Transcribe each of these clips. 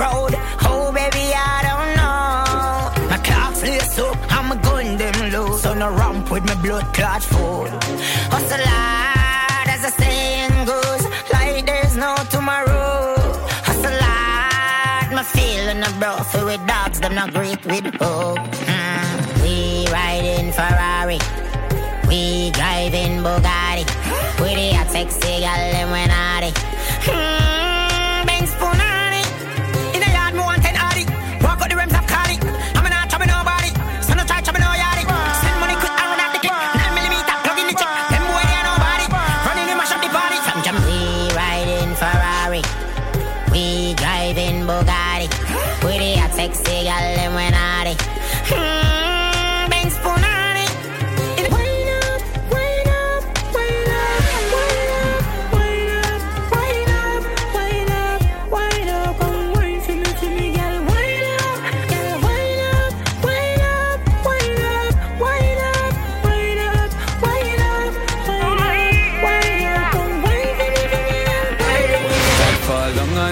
road. Oh baby, I don't know. My clock flips up, I'm a gun them low. So no ramp with my blood clot food. Hustle hard, as the saying goes, like there's no tomorrow. Hustle hard, my feeling a bro. Feel with dogs, them not great with hope. We riding Ferrari, we driving Bugatti. We the hot sexy gal and we're naughty. Benz Punani. In the yard, me want 10 Audi. Walk out the rims of Cali. I'm not trouble nobody. So no try trouble no yardie. Send money quick, I run out the clip. 9mm, plug in the chip. Them boy they are nobody. Running in my shop, the party. From Jump. We riding Ferrari, we driving Bugatti. We the hot sexy gal and we're naughty. Benz Punani.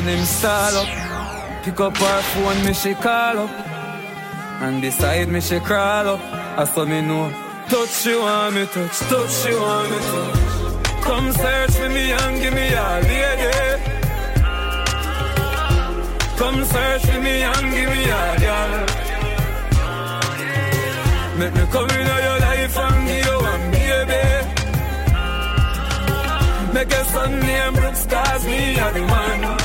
Him stall up, pick up her phone, me she call up, and beside me she crawl up. I saw me know, touch you want me touch she want me touch. Come search for me and give me all, lady. Come search for me and give me all, girl. Make me come into your life and give you one, baby. Make your son name Brooks, cause me are the man.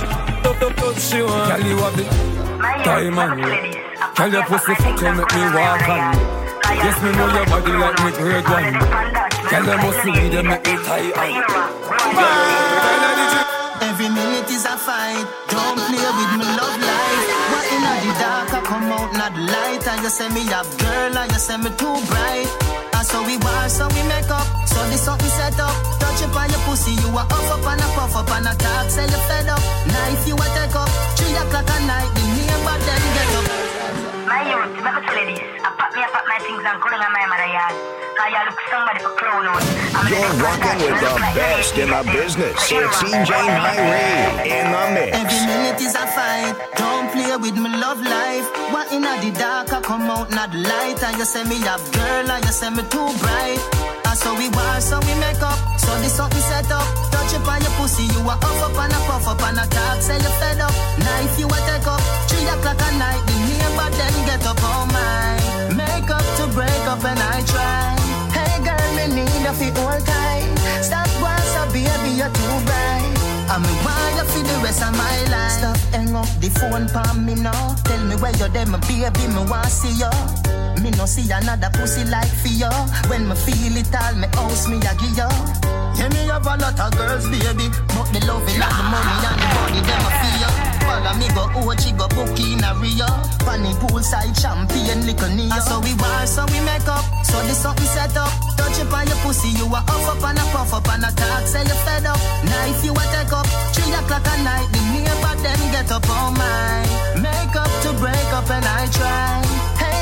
Touch you on. Girl, you have the time on you. Girl, your pussy fuck you, make me walk on. Yes, me know your body like me grade one. Girl, your muscle need you, make me tie on. Every minute is a fight. Don't play with me love life. What in the dark, I come out not light. And you say me up, girl, and you say me too bright. And so we war, so we make up. So this something set up. Touch up on your pussy, you are up and a puff up and a talk, say you fed up. Knife you a take up, 3 o'clock at night, the neighbor then get up. My youth, never tell you this. I pack my things and calling on my mother yard. I look somebody for clown out. You're rocking with the best in the business. It's TJ Myrie in the mix. Every minute is a fight. Don't play with me love life. What in the dark, I come out not light. And you say me up, girl, and you say me too bright. So we war, so we make up. So this something set up. Touch up on your pussy, you are up and a puff up and a talk, say you fed up. Knife you a take up, 3 o'clock at night, the neighbor then get up. Oh my, make up to break up and I try. Hey girl, me need a fit all kind. Stop once, so baby, you're too bright. I'm a wild for the rest of my life. Stop, hang up the phone for me now. Tell me where you're there, my baby, me want see you. Me no see another pussy like fear. When me feel it all, me house me a give ya. Yeah, me have a lot of girls, baby, but the loving and the money and the body, them a fear. Follow me go Ochi, go Bucky in a Rio. Funny poolside champion, little Neo. So we war, so we make up. So this something set up. Touch up on your pussy, you a up and a puff up and a talk, say you fed up. Knife you a take up, 3 o'clock at night, the neighbor then get up. Oh my, make up to break up and I try.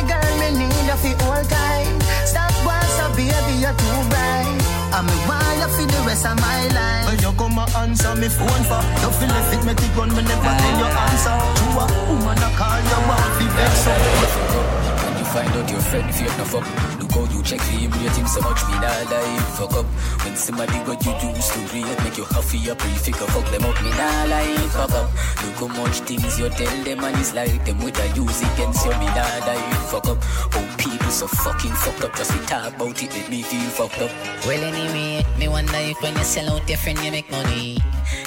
Girl, me need you for all time. Stop once, so baby, you're too bright. I'm a wire for the rest of my life. When you come and answer me phone for. Don't feel if it make it run, me never tell your answer. To a woman, I call your wife, be better. When you find out your friend, if you have no fuck. Look how you check for him, rate him so much, me not lie, fuck up. When somebody got you used to read, make you happy, a prefix, fuck them up, me not lie, fuck up. Look how much things you tell them and it's like them with a use against you, me not lie, fuck up. Oh, people so fucking fucked up, just we talk about it, make me feel fucked up. Well, anyway, me wonder if when you sell out your friend, you make money.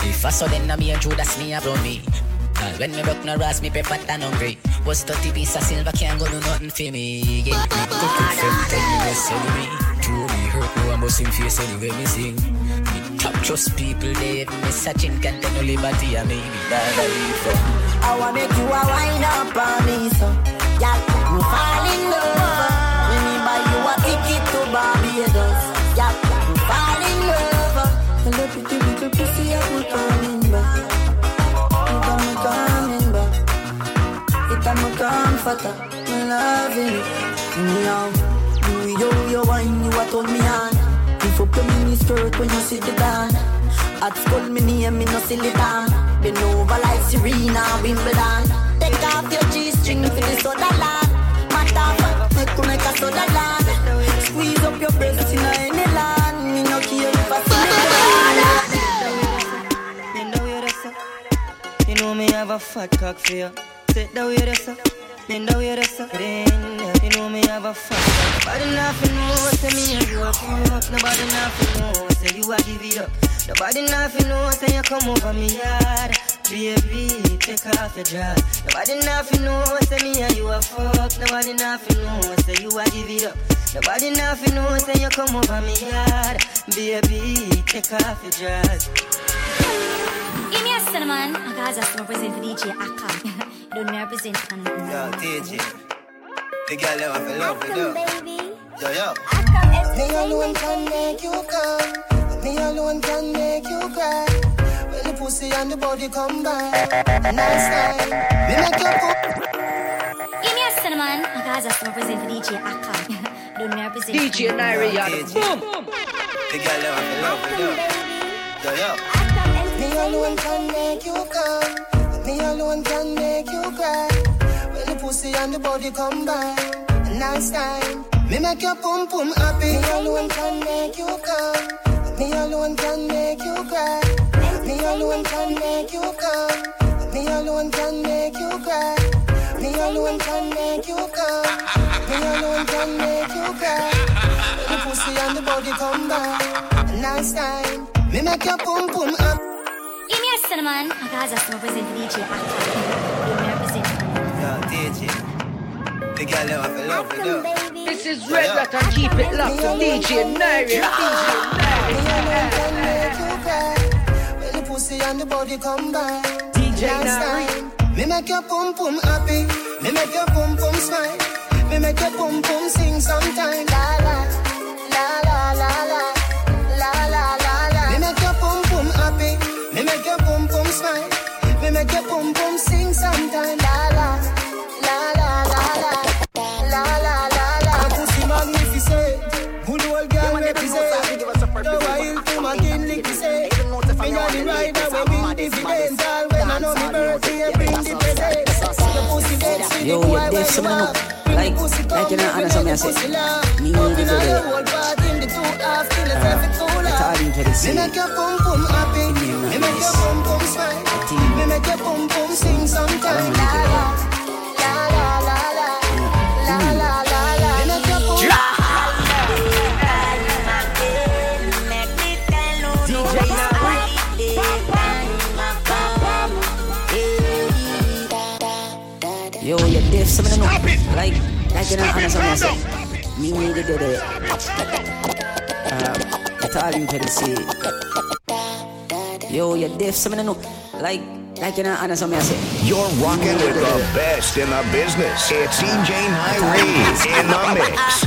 If I saw them, I'm a Jew, that's me, I blow me. When me broke no rats, me prepared and hungry. Was 30 piece of silver, can't go do nothing for me. Yeah, me cook with them, tell me what's selling me. True, me hurt, no one was in face anyway, me sing. Me top trust people, they me searching, can't tell no liberty, and me that I live for. I wanna make you a wind up on me, so y'all, you fall in love. When me buy you a ticket to Barbados, y'all, you fall in love. I love you, little pussy, I will come in back. I'm a comforter, I'm loving it. Now, you wine, you a turn me on. If you put me in skirt when you sit down. At school, me name, me no silly town. Been over like Serena, Wimbledon. other land. Squeeze up your breasts in any land. Me no care if I see you. Bend the way that's up. You know me have a fat cock for you. Take the way that's up. Bend the way that's up. You know me have a fat cock. Nobody nothing more to me and you are coming up. Nobody nothing more to you I give it up. Nobody nothing more to you come over me yard. Baby, take off your dress. Nobody nothing knows say me and you a fuck. Nobody nothing knows say you a give it up. Nobody nothing knows say you come over me yard. Baby, take off your dress. Give me a cinnamon. My guys are still represent for DJ Akka. You don't represent for me. Yo, DJ. The girl you have to love with you. Yo, yo. Akka, me alone can make you come. Me alone can make you cry. The pussy and the body come back. Nice time. We make your poop. Give me a cinnamon. My guys are still represent for DJ Akka. Don't represent DJ Nairiya. Boom. The girl you have to love with you. Yo, yo. Me alone can make you come. Me alone can make you cry. When the pussy and the body come back. Nice time. Me make your pum pum happy. Me alone can make you come. Me alone can make you cry. Me alone can make you come. Me alone can make you cry. Me alone can make you come. Me alone can make you cry. The pussy and the body come back. Nice time. Me make your pum pum up. Give me a cinnamon. My guys are still represent DJ Akka. You represent. The girl you have to love with you. This is Red Rock and keep it locked to DJ Nairiya. Pussy and the body come by. DJ Nairiya. Me make your pum pum happy. Me make your pum pum smile. Me make your pum pum sing sometime. La la la la la la la la la la. Me make your pum pum happy. Me make your pum pum smile. Me make your pum pum sing sometime. La la la la la la la la la la. I pussy magnificent. Good old girl represent. The wild woman can lick his head. Me and the rider we win dividends. All when I know me birthday, bring the present. The pussy dead, she the boy went up. Bring the pussy come, give me the pussy laugh. Me and the whole party in the 2 half, till it's every cool off. Me make your pum pum happy, me make your pum pum smile, me make your pum pum sing sometime. La la la la la la la la la. Me make your pum pum. Yo, you're deaf, so I don't know. Like you know, I'm not saying. Me need to do that. That's all you can say. Yo, you're deaf, so I don't know. Like you know, I'm not saying. You're rocking with the best in the business. It's DJ Nairiya in the mix.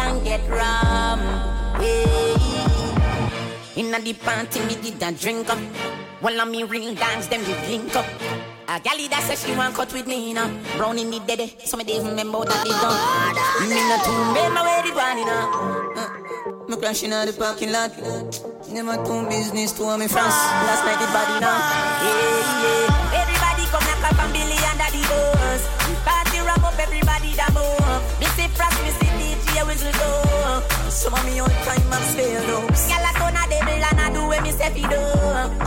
And get rum. Inna the party, me did a drink up. While me ring dance, them we drink up. A gally that says she want cut with me, you know. Brown in the dead, so me dey remember that they done. Me not to make my way the one, you know. Me crashing out the parking lot. Never do business to me France. Last night the body now. Yeah. Everybody come knock up and Billy under the doors. The party wrap up, everybody that move. Me see France, me see DJ whistle go. Some of me on time and spell ups. Girl I turn a devil and I do what me say fi do.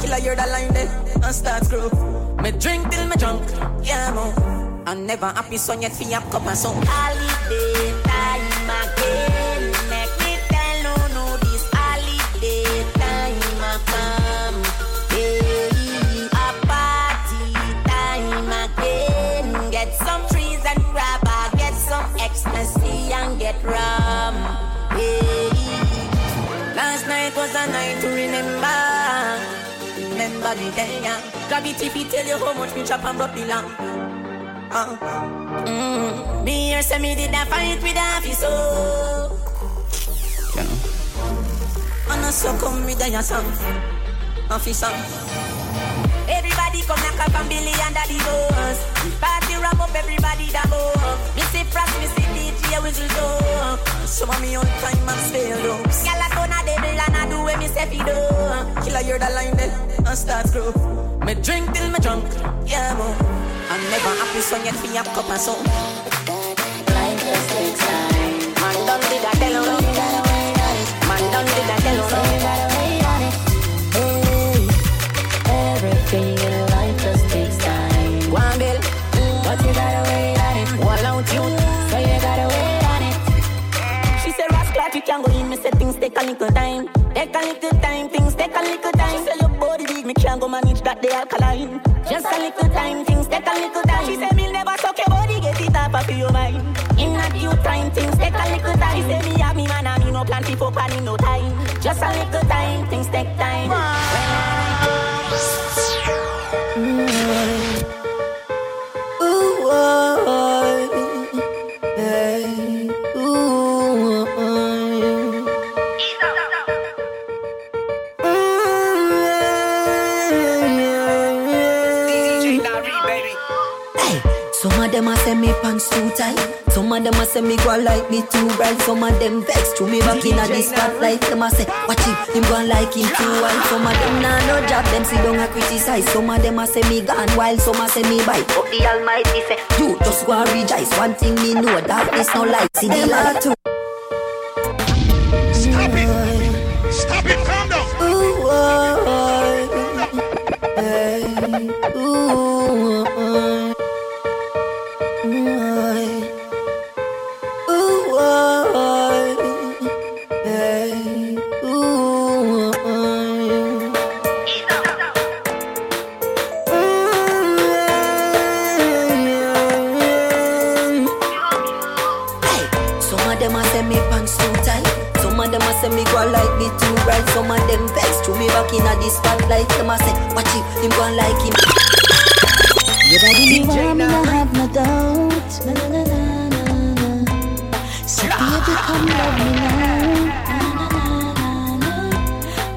Kill a year the line then and start screw. Me drink till me drunk, yeah mo. I never happy son yet fi up cup and so. All day time again. Make me tell no no this all day time I come. Hey, a party time again. Get some trees and grab a get some ecstasy and get rum. Hey. Last night was a night to remember. Remember the day, yeah. Gravity fi tell you how much me chop and rub the lamp. Me here say me did a fight with a fi so. You know. So come with a song, officer. Everybody come knock up and Billy under the doors. Party wrap up, everybody that book. Me see Frost, me see DJ whistle dog. Some of me on time and spell up. Gyal a turn a devil and I do what me say fi do. Killer hear the line then and start grow. Me drink till me drunk, yeah mo. And never happy so yet fi a cup and so. Life just takes time. Man done did a tell on it. Man done did a tell on it. Everything in life just takes time. One bill, but you gotta wait on it. Wall out you, so you gotta wait on it. She said, Rascal, you can't go in. Me said, things take a little time. Take a little time, things take a little time. She said, your body big, me can't go manage that, they alkaline. Just a little time, things take a little time. She said, me never suck your body, get it up of your mind. In a few time, things take a little time. She said, me have me man and me no plan to fuck and in no time. Just a little time, things take time. Ooh, oh, hey, ooh, oh. Some of them are send me pants too tight. Some of them a say me go like me too bright. Some of them vex through me back in a this spotlight. Them a say, watch him go like him too wild. Some of them nah no job, them sit down and criticize. Some of them a say me gone wild, some a say me bite. But the Almighty say, you just go and rejoice. One thing me know, darkness no light. See the light. Stop it! Stop it, calm down! Ooh, oh, hey, ooh, oh. Some me go like me too bright. Some of them vex through me back in a this spotlight. Them a say, watch it, him go like him. You body me warm, me no have no doubt. Na na na na na. So baby, come love me now. Na na na na.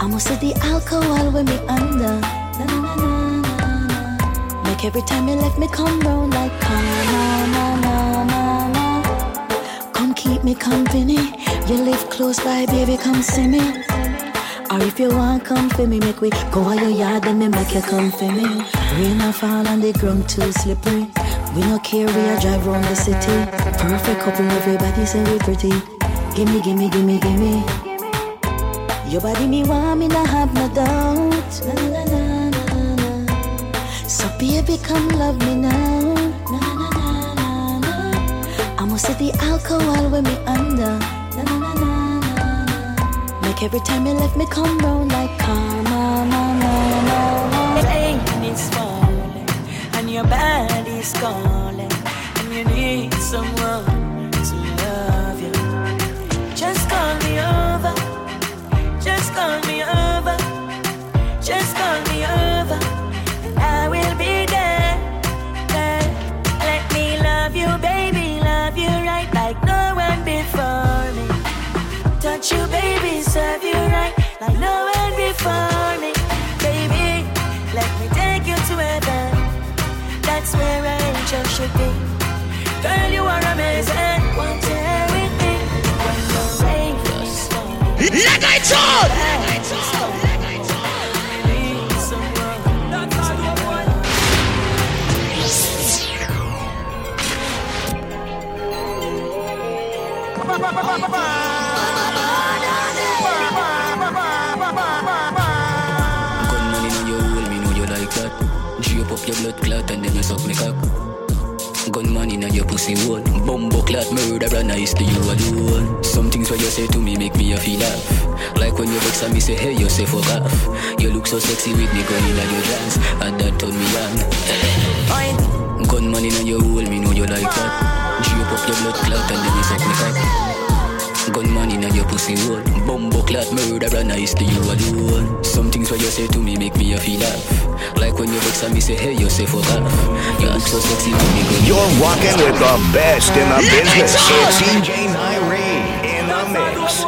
I must say the alcohol when me under. Na na na na na. Make every time you left me come round like na na na na na. Come keep me company. You live close by, baby, come see me. Or if you want, come for me. Make we go out your yard and me make you come for me. Rain and fall on the ground too slippery. We no care, we a drive round the city. Perfect couple, everybody say we pretty. Gimme, gimme, gimme, gimme. Your body me want, me not have no doubt. Na na na na na. So baby, come love me now. Na na na na na. I must set the alcohol with me under. Every time you left me come round like karma, no. The pain is falling and your body's calling and you need someone to love you. Just call me over, just call me over, just call me over, and I will be there, there. Let me love you, baby, love you right like no one before me. Touch you, baby, serve you right like no one before me. Baby, let me take you to heaven. That's where an angel should be. Girl, you are amazing. One day with me. When the rain is falling, let I talk. Let I talk. Up your blood clot and then you suck me cock. Gunman inna your pussy hole. Bumbo clot murder and nice to you alone. Some things what you say to me make me a feel off. Like when you vex and me say hey you say fuck off. You look so sexy with me gun inna your dance and that turn me on. Gunman inna your hole, me know you like that. Drip up your blood clot and then you suck me cock. Gunman inna your pussy hole. Bumbo clot murder and nice to you alone. Some things what you say to me make me a feel off. Like when you vex and me say hey you say fuck off. You look so sexy when me go. You're walking with the best in the business. It's DJ Nairi in the mix.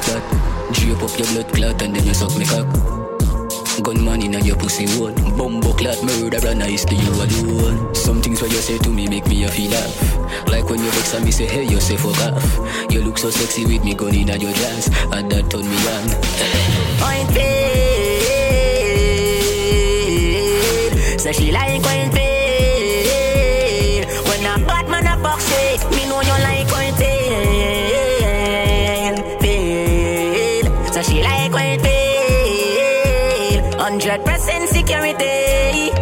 tic tac. Drip up your blood clot and then you suck me cock. Gunman inna your pussy hole. Bumbo clot murderer nice to you alone. Some things what you say to me make me a feel laugh. Like when you vex and me say hey you say fuck off. You look so sexy with me gun inna your dance, and that turn me on. Point pain. Say she like point pain. When I'm Batman a fuck shit. Me know you like point pain. She like when it 100% security. I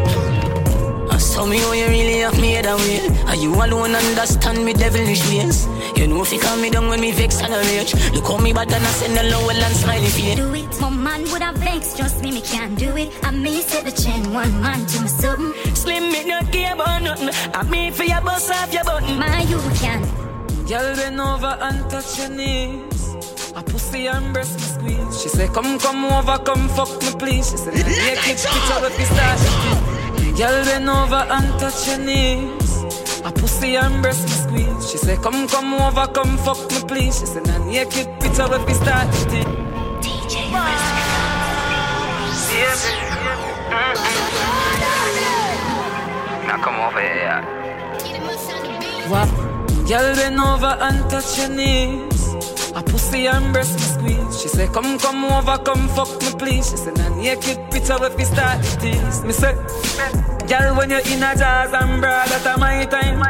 saw me how you really have me that way. And you alone understand me devilish ways. You know if you calm me down when me vex and I rage. Look how me bad and I send a low and smiley face. Do it, my man would have vex. Trust me, me can't do it. I may set the chain, one man to my something. Slim me not care about nothing. I may for your boss off your button. My you can. Girl bend over and touch your knees. A pussy and breast me squeeze. She say, come over, come fuck me please. She say, yeah, kitch with me stash. Y'all bend over and touch your knees. A pussy and breast me squeeze. She say, come over, come fuck me please. She say, yeah, kitch with me stash. DJ Risk. Now come over here. What? Y'all bend over and touch your knees. A pussy and breast me squeeze. She say, come over, come fuck me please. She say, nan, yeah, kid, pizza with me start this. Me say, girl, when you're in a jazz and bra, that a my time.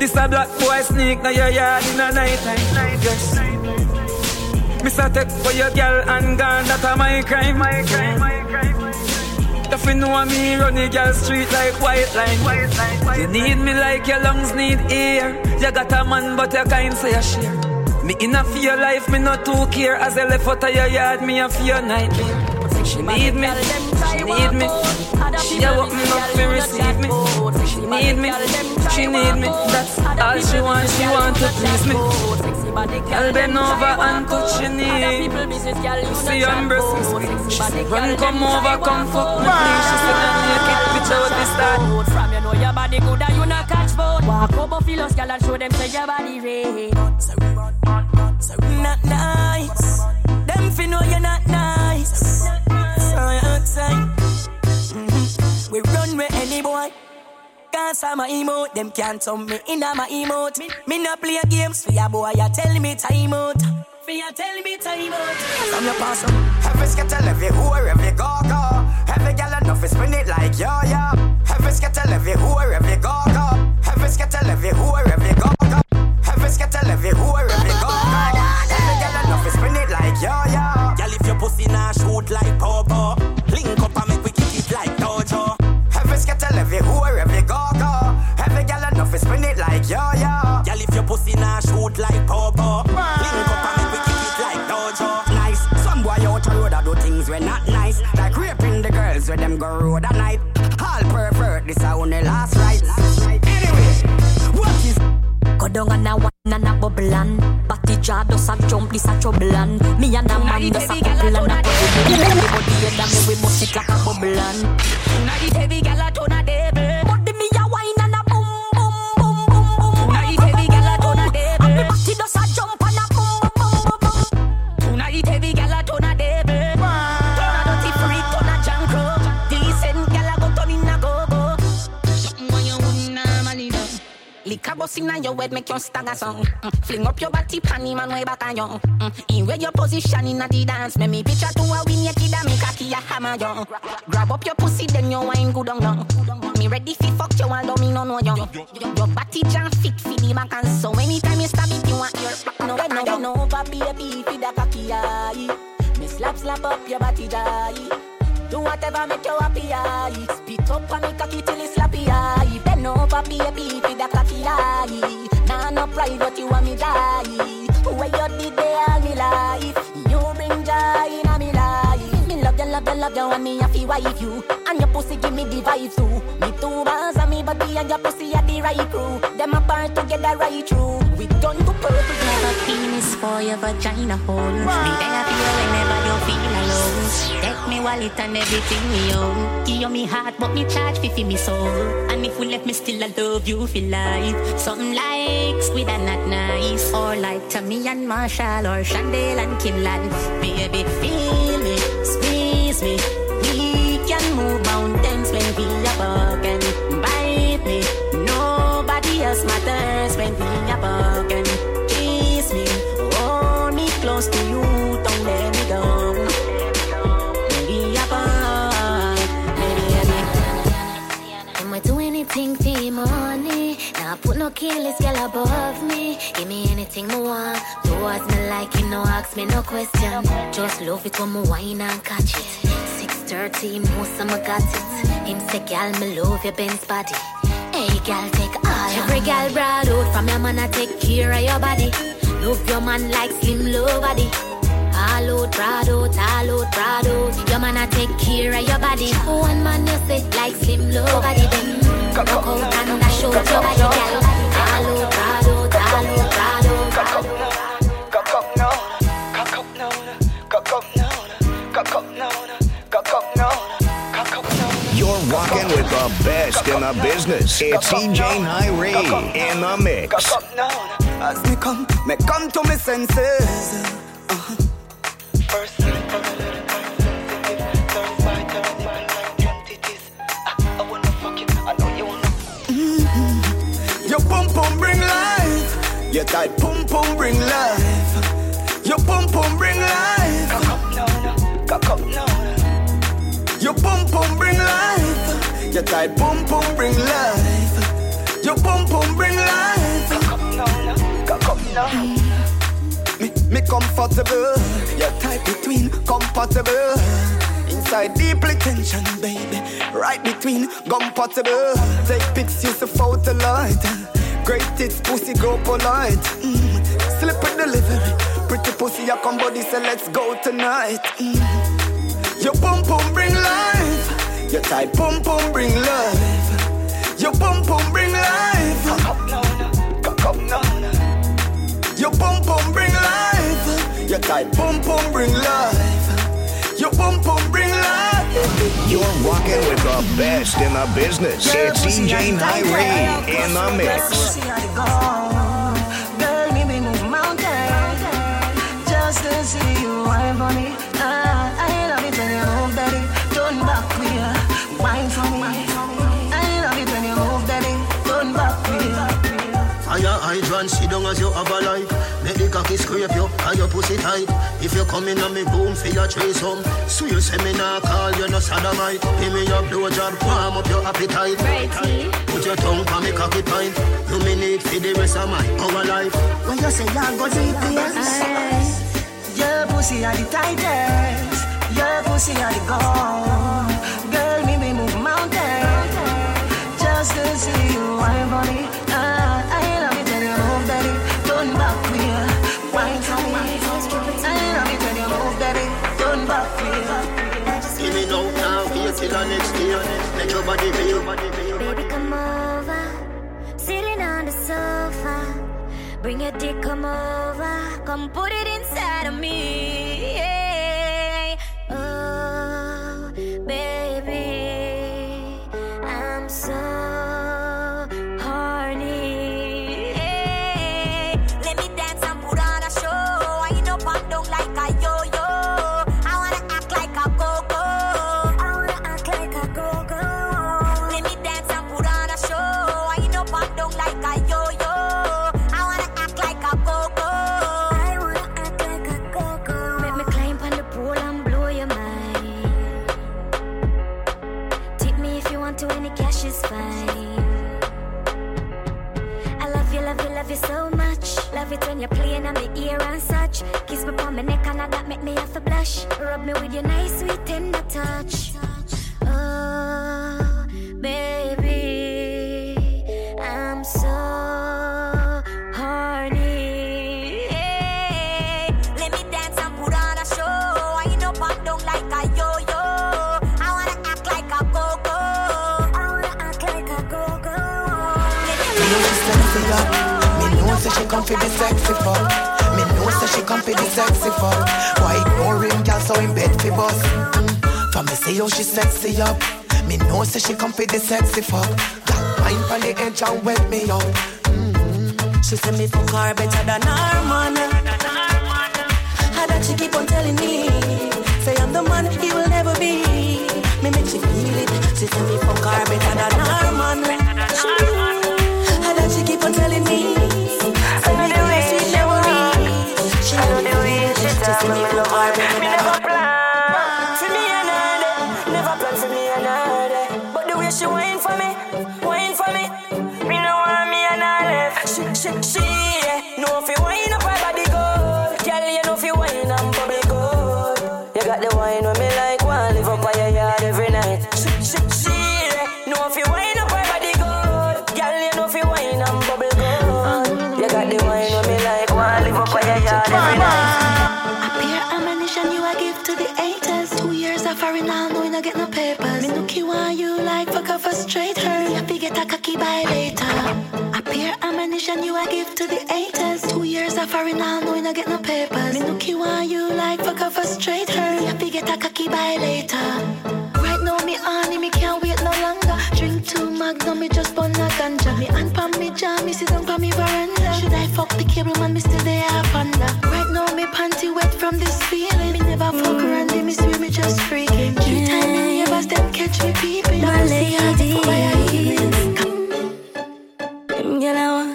This a black boy sneak, now your yard in a night time. Yes. Me say, take for your girl and gone, that a my crime. If you know me, run the girl street like white line. You need me like your lungs need air. You got a man but you can't say a share. Me in a fear life, me not too care. As I left out of your yard, me a fear nightmare. She need me, she need me. She a walk me up, me receive me. She need me, she need me. That's all she want to please me. I'll bend over and touch your knee. See your breasts me squeeze. She said, run, come over, come fuck me please. She said, let me kick bitch out this time. From you know your body good and you not catch boat. Walk over, feel us, girl, and show them say your body red. Not nice. Them fi know you're not nice. Mm-hmm. We run with any boy. Cause I'm a emote. Them can't turn me in my emote. Me not play games for ya boy. Ya tell me time out. For ya tell me time out. I'm your person. Every skittle, every whore, every go-go. Every gal enough is spin it like yo-yo. Every skittle, every whore, every go-go. Every skittle, every whore, every go-go. Every skittle, every whore, every go-go. Every gal enough is spin it like yo-yo. Gal if your pussy nah shoot like Bobo. Link up and make we kick it like dojo. Every skittle, every whore, every go-go. Every gal enough is spin it like yo-yo. Gal if your pussy nah shoot like Bobo. Link up and make we kick it like dojo. Nice, some boy out the road a do things we not nice. Like raping the girls when them go road at night. All pervert, this a only last right. Anyway, what is... Go down and a one and a bubble and Batty jar does a jump, this a trouble and me and a man does a couple and a bubble. Everybody head and me we must it like a bubble and now the heavy gal a turn a devil. Body me a wine and a boom, boom, boom, boom, boom. Now the heavy gal a turn a devil. And me batty does a jump and a boom, boom, boom, boom. Now the heavy gal a turn a devil. Turn a dirty free, turn a junk road. Decent gal a go turn in a go-go. Something when you wouldn't normally do. Lick a bossing on your head, make your stagger song. Fling up your body, panty man way back on you. In where your position in the dance, make me picture to a win your kid and make a key a hammer you. Grab up your pussy, then your wine good on you. Me ready fi fuck you and do me no know you. Your body jam fit fi the back and so anytime you stab it, you want your back no. Then over baby fi da cocky eye. Me slap up your body die. Do whatever make you happy, aye. Spit up and make a kitty till it's slappy, aye. Bend over, baby, feed a cocky, aye. Nah, no pride, but you want me die. Where you did they all me life. You bring joy in a me life. Me love you, love you, love you, and me a fi wife you. And your pussy give me the vibe too. Me two bands and me body and your pussy are the right crew. Them apart together right through. We done to purpose, never penis. for your vagina hole. Wow. Me there for you whenever you feel alone. Take me wallet and everything me own. Give you me heart but me charge fi me soul. And if we left me still I love you for life. Something like sweet and not nice, or like Tommy and Marshall or Chandel and Kimland. Baby feel me, squeeze me. We can move mountains when we are broken. Bite me, nobody else matters when we are broken. Kiss me, hold me close to you, don't let me go. Anything for your money. Now put no careless girl above me. Give me anything I want. Do what me like, you no ask me no question. Just love it when I wine and catch it. 6:30, no summer got it. Him say, girl, me love your Benz body. Hey, girl, take all. Every girl brought out from your man, I take care of your body. Love your man like slim low body. All out, broad out. Your man, I take care of your body. One man, you sit like slim low body, then. Rock out and I show your body, girl. You're rocking with the best in the business. It's EJ Nairi in the mix. As me come to my senses. Your tight pum pum bring life. Your pum pum bring life. Cock up now, no. Your pum pum bring life. Your tight pum pum bring life. Your pum pum bring life. Cock up now, no. Cock up now. Me comfortable. Your tight between comfortable. Inside deeply tension, baby. Right between comfortable. Take pics, use the photo light. Great tits, pussy go polite. Slippery delivery. Pretty pussy, I come body, so let's go tonight. Your pum pum bring life. Your tight pum pum bring life. Your pum pum bring life. Your pum pum bring life. Your tight pum pum bring life. Your pum pum bring life. You're rocking with the best in the business. Girl, it's EJ Nairi in the mix. Girl, me move mountain just to see you wine for me. I love it when you move, daddy. Turn back here, wine for me. I love it when you move, daddy. Turn back here. Fire hydrant, sit down as you have a life. Make the cocky scrape you, and your pussy tight. If you come in on me boom, for your trace home. So you say me nah call, you no sodomite. Give me your blowjob, warm up your appetite. Righty. Put your tongue on me cocky pint. You me need for the rest of my our life. When you say y'all go deep, yes. Your pussy are the tightest. Your pussy are the gold. Girl, me move mountains. Just to see you, I'm funny. I love it when you move, daddy. Turn back me. Wine for me. I love it when you move, daddy. Turn back me. Give me no time. Wait till the next year. Let your body be your body. Baby, come over. Sitting on the sofa. Bring your dick, come over. Come put it inside of me. Yeah. Oh, baby, I'm so. She come for the sexy fun. Me know say she can fit the sexy fuck. Why ignore him, girl, so in bed for bus. For me say how she sexy up. Me know say she can fit the sexy fuck. Got mine from the edge and wet me up. She say me fuck her better than her man. How that she keep on telling me, say I'm the man he will never be. Me make she feel it. She say me fuck her better than her man. How that she keep on telling me, say me the way she never be. She know the way she tell me me love her better than her man. For me another, never plan for me another. But the way she whine for me, me no want me and I left. She yeah, know if you whine up her body good, girl you know if you whine I'm probably good. You got the wine with me like. A pair of ammunition you I give to the haters. 2 years of foreign land, no, we not get no papers. Me nookie want you like fuck off a straight hurt. You be get a cocky by later. A pair of ammunition you I give to the haters. 2 years of foreign land, no, we not get no papers. Me nookie want you like fuck off a straight hurt. You be get a cocky by later. Now me honey, me can't wait no longer. Drink 2 magnum, me just burn a ganja. Me hand pan me jam, me sit down pan me veranda. Should I fuck the cable man, me still there a panda. Right now me panty wet from this feeling. Me never fuck around, me swim, me just freaking. 3 times me neighbors, them catch me peeping. My lady, come get out.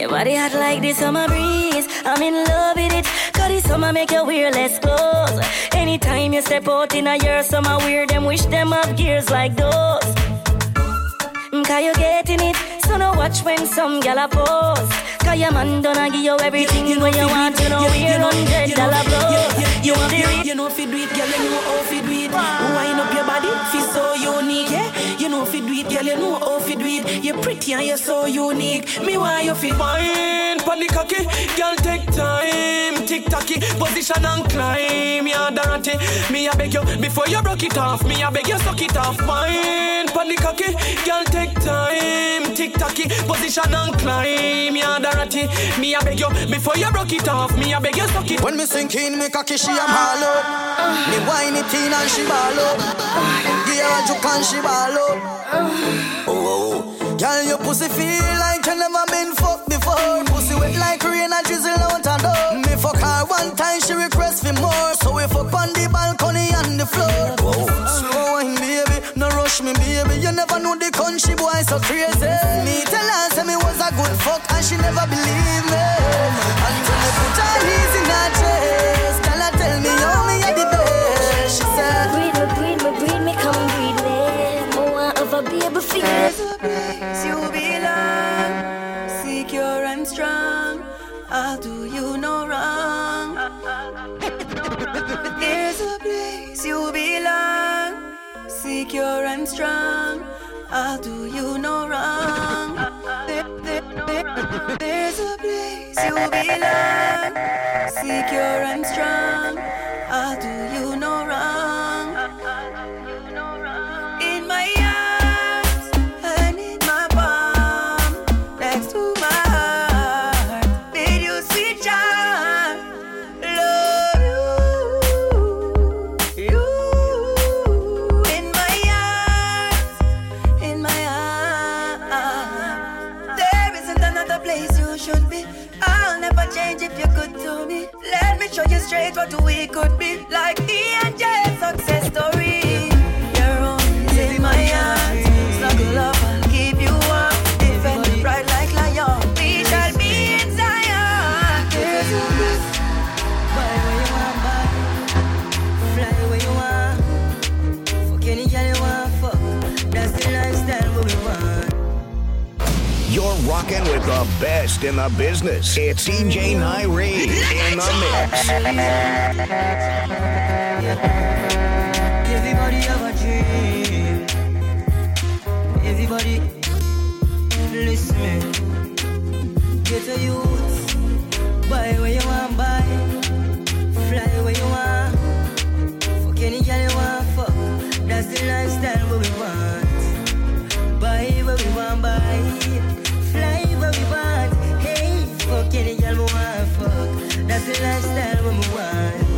Your body hot like this summer breeze. I'm in love with it. Cause this summer make you wear less clothes. Anytime you step out in a year, summer wear them, wish them have gears like those. Cause you getting it. So no watch when some gal a pose. Cause your man don't give you everything you know you want. You know we're $100 blows. You want it, you know if you do it, girl, you know how if you do it. Wind up your body, feel so unique, yeah. You know if you do it, girl, you know how if you do it. You're pretty and you're so unique. Me why you feel fine, panic cocky. Girl, take time, tick-tocky. Position and climb, you're dirty. Me I beg you, before you broke it off. Me I beg you, suck it off. Fine, panic cocky. Girl, take time, tick-tocky. Position and climb, you're dirty. Me I beg you, before you broke it off. Me I beg you, suck it. When me sink in, me cocky, she am hollow. Me wine it in and she ball up. Give her a juke and she ball up. Oh, girl, your pussy feel like you never been fucked before. Pussy wet like rain and drizzle out and up. Me fuck her 1 time, she request for more. So we fuck on the balcony and the floor. Oh, slow wine, baby, no rush me, baby. You never know the country boy so crazy. Me tell her say me was a good fuck and she never believe me. Until me put her knees in her chest. Tell me how me at the best. She said, breathe me, come breathe me. More of a baby feels. You belong, secure and strong. I'll do you no wrong. There's a place you belong, secure and strong. I'll do you no wrong. There's a place you belong, secure and strong. I'll do you no wrong. In my arms and in my palm, next to my heart, made you sweet charm. Love you. In my arms, there isn't another place you should be. I'll never change if you're good to me. Let me show you straight what we could be. Like E&J success story. Your own is in my arms. Snuggle up, I'll keep you up. Defend you right like lion. We shall be in Zion. There's a place. Buy where you want, buy. Fly where you want. Fuck any girl you want, fuck. That's the lifestyle what we want. You're rocking with the best in the business. It's CJ Nairi in the mix. Everybody have a dream. Everybody listen. Get a youth. Buy where you want, buy. Fly where you want. Fuck any girl you want, fuck. That's the lifestyle what we want. Buy where we want, fly where we want. Hey, fuck any girl we want, fuck. That's the lifestyle we want.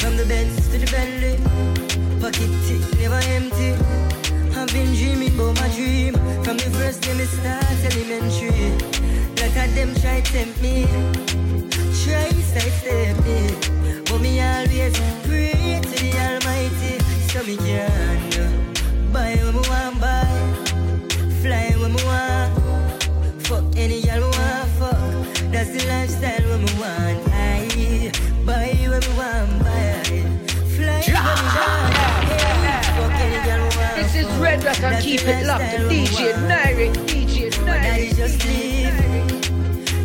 From the beds to the belly, pocket never empty. I've been dreaming about my dream from the first day I start elementary. Like a them try tempt me, try sidestep me, but me always pray to the Almighty so me can buy when me want buy, fly when me want, fuck any girl me want fuck. That's the lifestyle when me want. I buy when me want buy, fly when me want. Fuck any girl me want. This is Red Rock and Keep It Locked. DJ Nyrick, DJ Nyrick. My daddy just leave,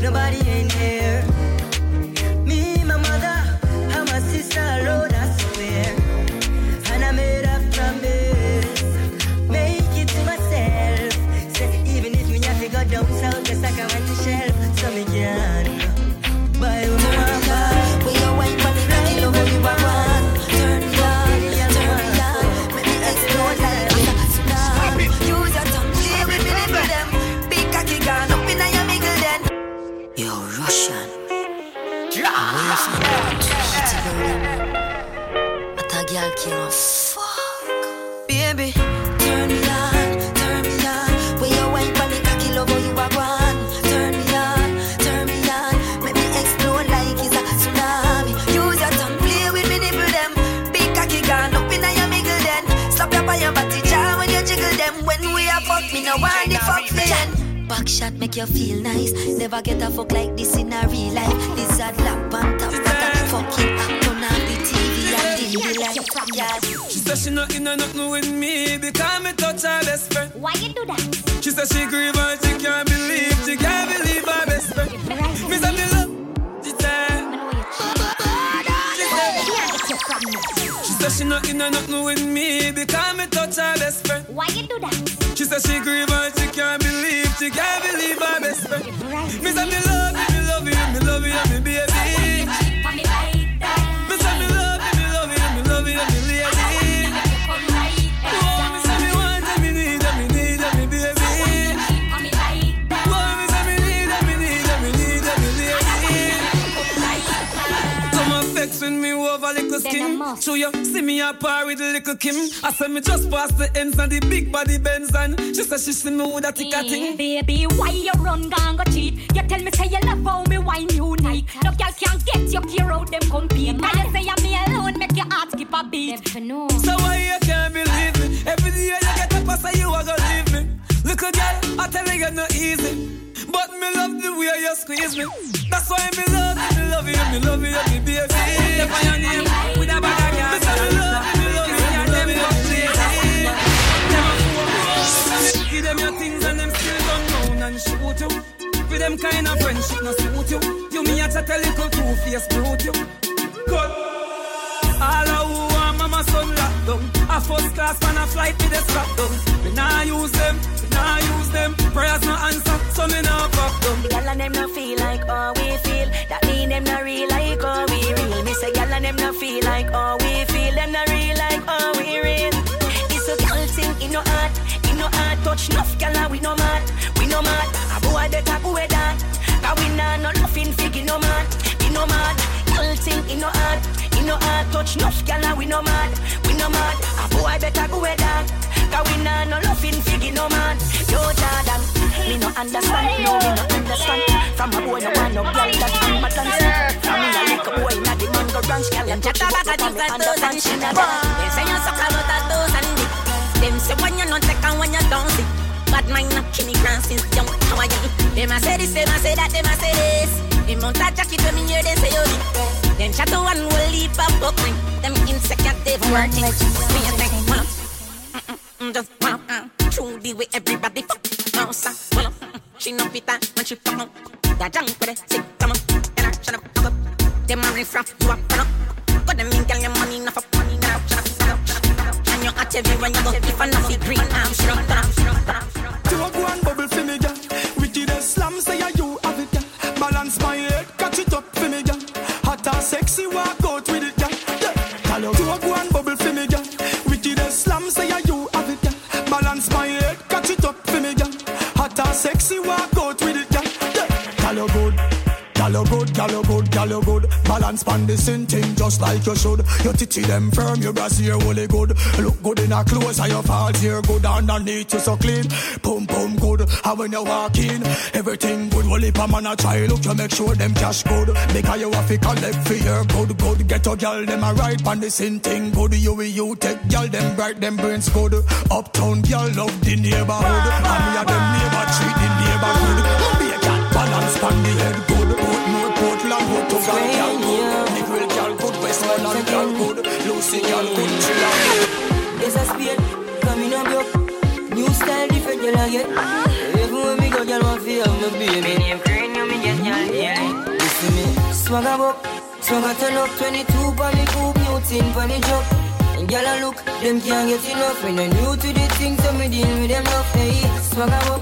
nobody ain't there. Me, my mother, and my sister alone, I swear. And I made a promise, make it to myself. Say, even if me have to go down south, yes, I can rent the shelf. So me can buy with my mama. We are white money, I know you are one. Turn down, turn down. Make me explode like a star. Use your tongue, play with me, little them. Big cocky gone up in your middle then. You're Russian. Away from that, it's a girl. But a girl can't fuck. Baby, turn me on, turn me on. When you wine for the cocky love, you are gone. Turn me on, turn me on. Make me explode like it's a tsunami. Use your tongue, play with me, nibble them. Big cocky gone up in your middle then. Slap up on your body jam when you jiggle them. When we are fucked, me no want the fuck then. Back shot make you feel nice. Never get a fuck like this in a real life. This a lap on top, fucking act on the TV and the like yes. She says she not in a nothing with me because me touch her best friend. Why you do that? She says she grieve and she can't believe her best friend. Me say me love, she said. She says she not in a nothing with me because me touch her best friend. Why you do that? She says she grieve and she can't believe. She can't believe my best friend. Me say me love you, me love you, me love you, me baby. Me say me love you, me love you, me love you, me lady. Oh, me say me want and me need and me baby. Oh, me say me need and me need and me need and me lady. Come and flex with me over little skin. Show you see me a par with little Kim. I say me just past the ends and the big body bends and. She said she see me with a tick a ting. Baby, why you run gang go cheat? You tell me say you love how me wine you night. No girl can't get your care out them compete. Now you say I'm me alone, make your heart skip a beat. So why you can't believe me? Every day you get up and say you a go leave me. Little girl, I tell you it's not easy, but me love the way you squeeze me. That's why me love you, me love you, me love you, me baby. Step on your name with a bag of girls. Me love you, me love you, me love you, me love you. Give them your things and them still come round and shoot you. With them kind of friendship no suit you. You me a chat a little two-face brute you. Cut. All of who are mama son locked down. A first class man a flight with a strap down. Me nah use them, me nah use them. Prayers no answer, so me nah fuck them. The girl and them no feel like all we feel. That mean them no real like all we real. Me say girl and them no feel like all we feel. Them no real like all we real. It's a girl thing in your heart. No hard touch, no girl, we no mad. A boy that a boy that, 'cause we nah no nothing fig, we no mad. Girl thing in no hard touch, no girl, we no mad. A boy that a boy that, 'cause we nah no nothing fig, we no mad. Yo Jordan, me no understand. From a boy no want no girl that I'm mad at. From me a little boy inna the mango branch, girl and touch it, me understand. They say you suck a lot of toes and dick. Them say when you don't take and when you don't see. But mine not kill me grand since young Hawaiian. Them a say this, them a say that, them a say this. Them on that jacket when me hear them say you leap. Them chat to one will leap up book line. Them insecure they've working. Me a take one up, just one up. Through the way everybody fuck. Mouse up, one up. She no fit that when she fuck up. That junk with it, sick, come up. And I shut up. Them a riff-raff, you a fun up. Got them in girl, your money not for money now. You at everyone you go if I'm not green I'm strong. To a go and bubble for me, girl. Wicked and slam, say you have it, girl. Balance my head, catch it up for me, girl. Hot and sexy, walk out with it, girl. Yeah. To a go and bubble for me, girl. Wicked and slam, say you have it, girl. Balance my head, catch it up for me, girl. Hot and sexy. me walk out with it, girl. Girl, you good. Girl, you good. Girl, you good. Girl, you good. Balance pan the same thing just like you should. Your titty them firm, your brassy, your holy good. Look good in her clothes and your falls, you're good. Underneath you so clean, pum pum good. And when you walk in, everything good. Holy palm and a try look, you make sure them cash good. Because you have to collect for your good, good. Get a girl, them a ride pan the same thing good. You will you take girl, them bright, them brains good. Uptown girl love the neighborhood. And we are them neighbor treat the neighborhood. Be a cat balance pan the head good. Yes, I speed, coming up your new style, different girl I get. Even when we go, girl, I feel no baby. My name green, you me get y'all here. Listen me, swagger up, swagger turn up, 22 for me poop, new thing for the job. And girl, I look, them can't get enough. When I'm new to the things, so me deal with them love. Hey, swagger up,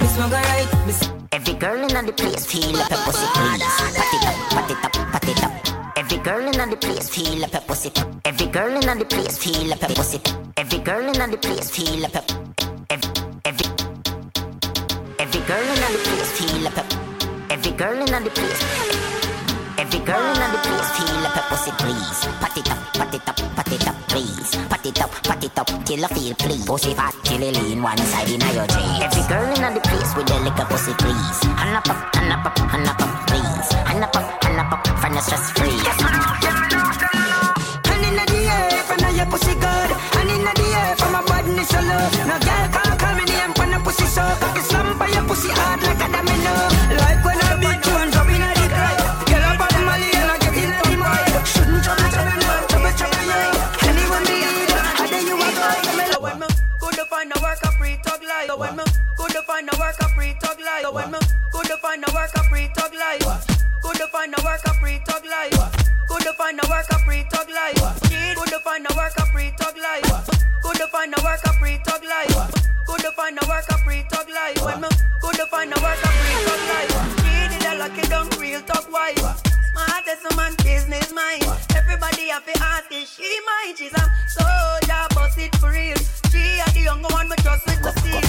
me swagger right, miss. Every girl in the place feel up a pussy, please. Pat it up, pat it up, pat it up. Every girl in the place feel up a pussy. Every girl in the place feel up a pussy. Every girl in the place feel up a. Every girl in the place feel up a. Every girl in the place. Every girl in the place feel up a pussy, please. Pat it up, pat it up, pat it up, please. Pat it up till I feel please. Pussy fat till it lean one side in your jeans. Every girl in the place with a lick of pussy, please. Hand up, please. Hand up, from the stress free. Hand in the air from your pussy good. Hand in the air from my body so low. No girl can't call me name from the pussy so. Cocky slam by your pussy hard like a domino. Like when I beat you and drop in a deep right. Girl up on Molly and I get in a deep right. Shouldn't drop it, drop it, drop it, drop it. So when me could find a work a free tug life. So when me could find a work a free tug life. Could find a work a free tug life. Could find a work a free tug life. Could find a work a free tug life. Could find a work a free tug life. Could find a work a free tug life. When me could find a work a free tug life. She did a lucky dumb real tug wife. My heart is a man's business mine. Everybody have to ask is she mine. She's a soldier, bust it for real. She and the younger one, but just with the seal.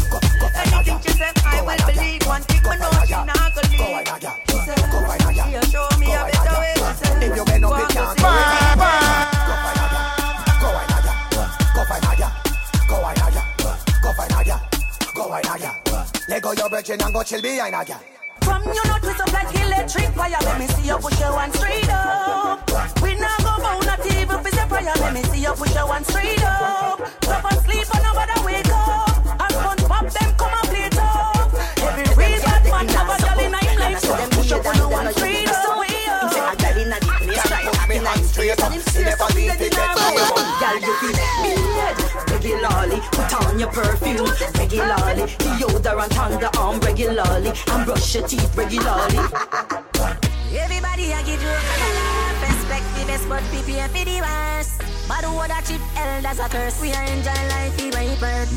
Anything she said, I will believe. One thing, but no, she not gonna leave. She said, she'll show me a better way. She said, if you been up, you can't go. Go find Nadia. Go find Nadia. Go find Nadia. Go find Nadia. Go find Nadia. Let go your virgin and go chill behind Nadia. From you know twist up like electric wire. Let me see you push your one straight up. We now go bound not even for the prayer. Let me see you push your one straight up. Drop and sleep and nobody wake up. And fun pop them come and play top. Every real bad man have a girl in his life. So them push up on the one straight up. Him say a girl in a deep place right up in him straight up. He never leave the next one. Girl you feel bad. Regularly put on your perfume. Regularly deodorant on the arm. Regularly and brush your teeth regularly. Everybody I give you a laugh. Respect the best but prepare for the worst. But the word I chip elders a curse. We are enjoying life every birth.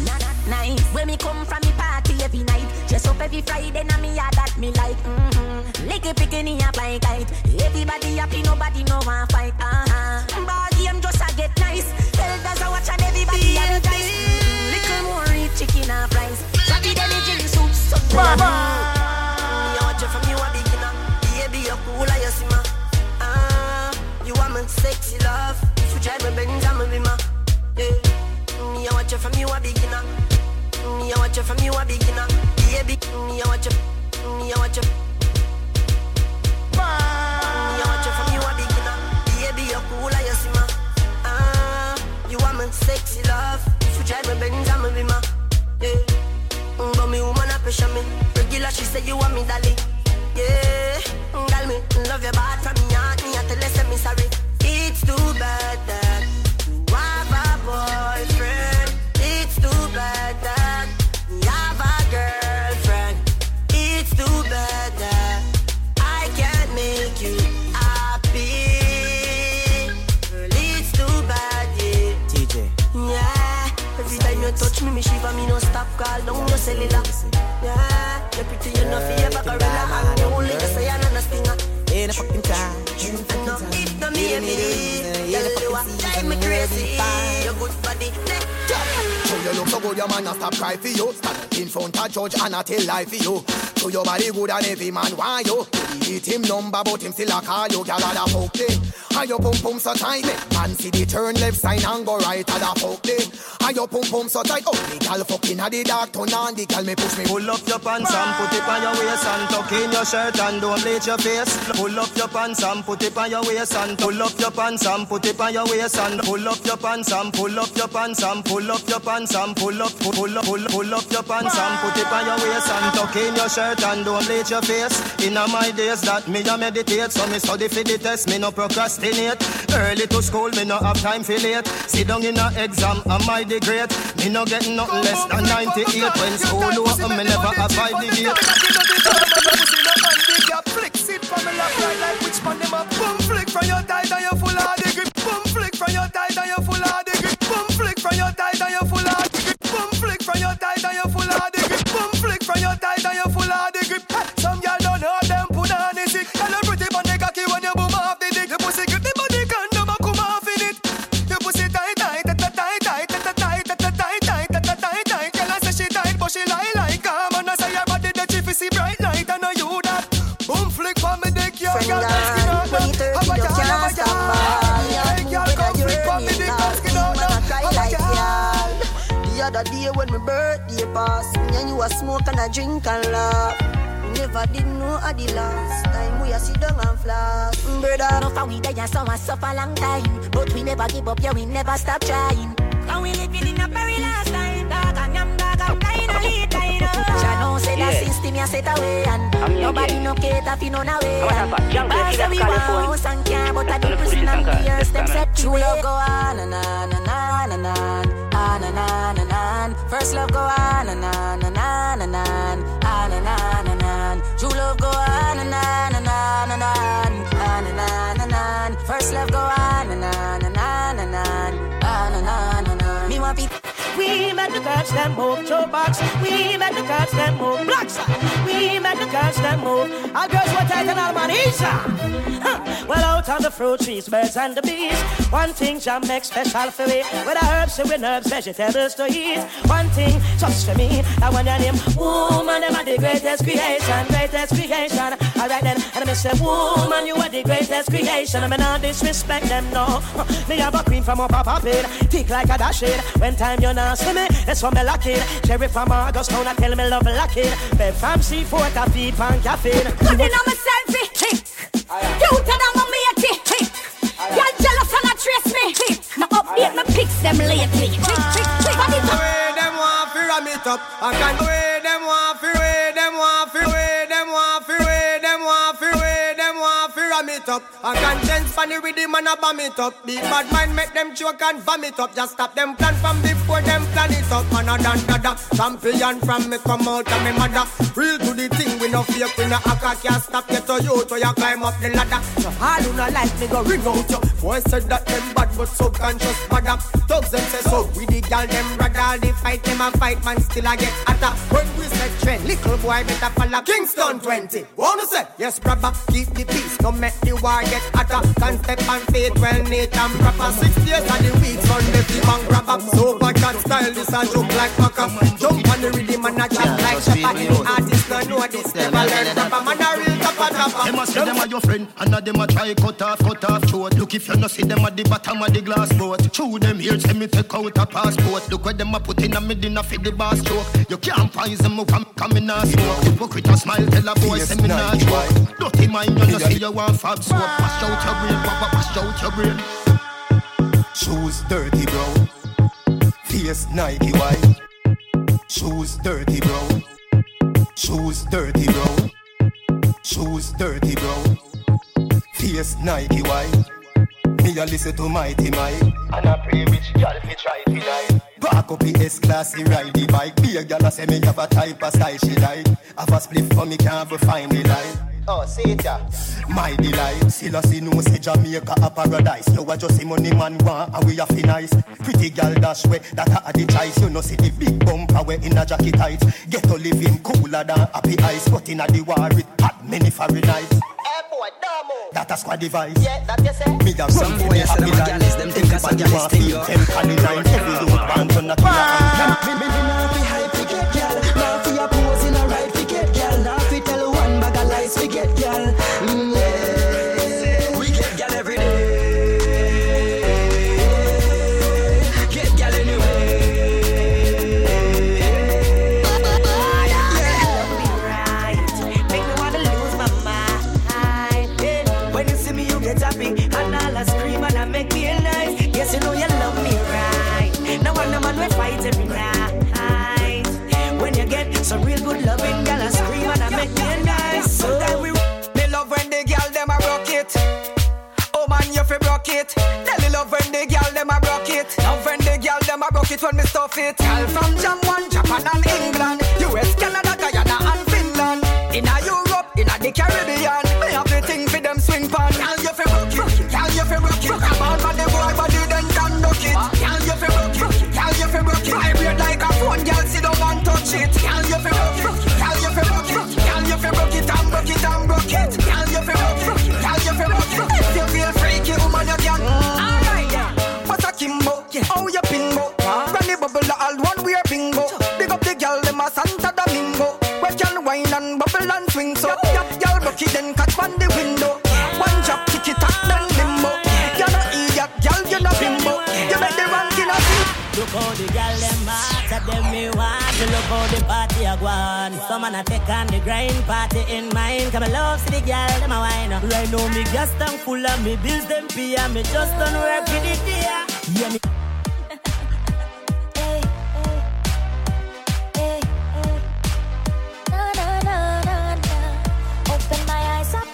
Night when me come from me party every night. Dress up every Friday and me a that me like. Little picking up like kite. Everybody happy nobody no one fight. But I'm just a get nice. Elders a watch and everybody a guys. Little more eat chicken and fries. Sabi deli jelly soup so. You want me sexy love. If you try me bend down me ma. Me I watch you from you a beginner. Me I watch you from you a beginner. Baby, me I watch you. Me I watch you. Me I watch you from you a beginner. Baby, you cool like you see ma. You want me sexy love. If you try me bend down me ma. But me woman a pressure me. Regular she say you want me darling. Yeah, girl, me love your bad from me heart. Me I tell you, say me sorry. It's too bad that you have a boyfriend. It's too bad that you have a girlfriend. It's too bad that I can't make you happy. Girl, it's too bad, yeah. TJ. Yeah, every time you touch me, me shiver, me no stop, girl. Don't no cellular. Yeah, you're pretty enough, you're a gorilla. And you only just say another stinger. Ain't a fucking time. And no, it's not me, baby. You are driving me crazy. Your good body, neck drop. So you look so good, your man, I stop cry for you. Stand in front of judge and I tell lie for you. So your body good and every man want you. He hit him number but him still a call you. Girl a da fuck day. And your pum pum so tight. Man see the turn left side and go right a da fuck day. And your pum pum so tight. Oh, the girl fucking a the dark turn on the girl me push me. Pull up your pants and put it on your waist and tuck in your shirt and don't bleach your face. Pull up your pants and put it on your waist and pull up your pants and put it on your waist and pull up your pants and pull up your pants and pull up your pants and pull up your pants and put it on your waist and tuck in your shirt and don't bleach your face. In my days that me a meditate, so me study for the test, me no procrastinate. Early to school, me no have time for late. Sit down in a exam, I might degrade. Me no get nothing less than 98 when school over, me never abide the gate. Flick, sit from me left right like which man them a boom flick from your tight and you full of the grip. Boom flick from your tight and you full of the grip. Boom flick from your tight and you full of the grip. Boom flick from your tight and you full of the grip. Boom flick from your tight and you full of the grip. Some y'all don't know them put on the stick. Y'all are pretty but they cocky when you boom off the dick. The pussy grip the body condom and come off in it. The pussy tight tight tight tight tight tight tight tight tight tight tight tight tight. Y'all say she tight but she lie like a man. I say your body the chief is bright light and I you that. The other day when my birthday passed, me and you a smoke and a drink and laugh. Never did know at the last time we a sit down and flash. Brother, no for we die and some a suffer long time, but we never give up, yeah we never stop trying. And we living in a very last time, dog, I'm dying a late time. Channel said that since the me a set away and nobody no cater fi none away. Back say we want and care, but I do prison and tears. Them set true love go on and on and on and on and on and on. First love go on and on and on and on and on and on. True love go on and on and on and on and on. First love go on and on and on and on and on. Me want it. We met the cops that move, Joe Box. We met the cops that move, Blacks. We met the cops that move. Our girls were tight and all man easy. Well, out on the fruit trees, birds and the bees. One thing John makes special for me. With the herbs and with herbs, vegetables to eat. One thing just for me. I want your name. Woman, you are the greatest creation, greatest creation. All right then, and I say, woman, you are the greatest creation. I mean, not disrespect them, no. Me have a queen from up a pin, thick like a dashing. When time you're not. See me, that's what me lacking. Jerry from August town, I tell me love lacking. Bed from C4, I feed from caffeine. Good in on my selfie, tick. You tell them I'm me a tick, tick. Y'all jealous and I trace me, tick. Now update my pics them lately, tick, tick, tick. What is up? Way them want fi ram it up. I can't wait them want fi, way them want fi, way them want fi, way them want fi, way them want fi ram it up. I can't dance funny with them and I bomb it up. Be bad mind make them choke and vomit up. Just stop them plan from before them. Planet up, man, dada. Champion from me come out of me mother. Real to the thing, we no fake, we no hacker. Can't stop you to you, so you climb up the ladder. So all who no like me go ring out you. Boy said that them bad, but subconscious bad up. Thugs them say so, we the girl them radar. They fight them and fight, man, still I get hotter. When we said trend, little boy better follow. Kingston 20, wanna say? Yes, brother, keep the peace, don't make the war get hotter. Can't step on faith, well, Nate and proper. 6 days of the week, Sunday, the bank grab up. So bad that style. This a joke like fucker. Jump on the rhythm and a chat like Shepard. Any artist no know this. Never learn proper. Man a real topper. Them a say them a your friend, and a them a try cut off short. Look if you no see them at the bottom of the glass boat. Chew them here, say me take out a passport. Look what them a put in a mid in a feed the bar stroke. You can't find them who come coming a smoke. Hypocrite a smile, tell a boy say me nah joke. Dirty mind, you no see you want fab smoke. Pass out your brain, papa, pass out your brain. Shoes dirty, bro. Face Nike white. Shoes dirty, bro. Shoes dirty, bro. Shoes dirty, bro. Face Nike white. Me a listen to Mighty Mike. And I pray which girl fi try tonight. Back up the S-Class, he ride the bike. Be a girl a say me have a type of style she like. Have a split for me can't find the light. Oh, see it, yeah. My delight. See, I see no, see Jamaica a paradise. You are just see money man want and we have to nice. Pretty girl dash way, that are the choice. You know, see the big bumper way in a jacket tight. Get to living cooler than happy ice. But in a the war with hot many Fahrenheit. That a squad device. Yeah, that you say. Me have some boys happy life. Everybody want to feel them candy night. Every load band on a killer. Me now be hype to get girl. Now for your pose in a right to get girl. Now for like it when me stuff it. Girl from Japan, Japan and England, US, Canada, Guyana and Finland. Inna Europe, inna the Caribbean, me have the thing for them swing pan. Girl you fi rock it, girl you fi rock it. A man for the boy body then can knock it. Girl you fi rock it, girl you fi rock it. Vibrate like a phone, girl sit down and touch it. Girl you fi rock it, girl you fi rock it. Girl you fi rock it and rock it and rock it. Girl you fi rock it, girl you fi rock it. If you feel freaky, woman you can. Kimbo, yeah. Oh, you pingo, yeah. Brandy bubble the old one wear bingo. Big up the girl, them a Santa Domingo. We can wine and bubble and swing so. Yap, y'all bucky then catch on the window. One job, ticky tack then limbo. You're not idiot, y'all, you're not bimbo. You make the ranking of it. Look how the girl, them ass at them me want. You look how the party a gwan. Some man a take on the grind, party in mine. Come a love, see the girl, them a wine. Right now, me gas tank full of me bills, them pay. And me just don't work with it here. Yeah, me. Hey, hey, hey, hey. No, no, no, no, no. Open my eyes up.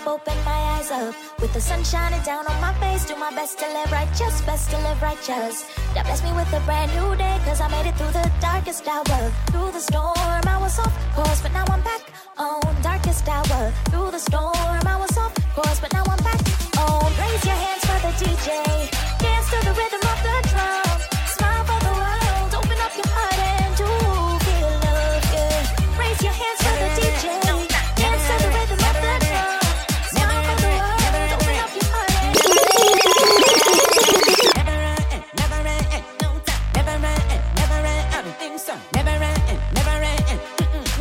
With the sun shining down on my face, do my best to live righteous, best to live righteous. God bless me with a brand new day, cause I made it through the darkest hour. Through the storm, I was off course, but now I'm back on darkest hour. Through the storm, I was off course, but now I'm back on. Raise your hands for the DJ. Dance to the rhythm of the drum. Smile for the world. Open up your heart and do feel love, yeah. Raise your hands for the DJ. Dance to the rhythm of the drum. Smile for the world. Open up your heart and do feel love. Never end, never end, no time. Never end, never end, I don't think so. Never end, never end,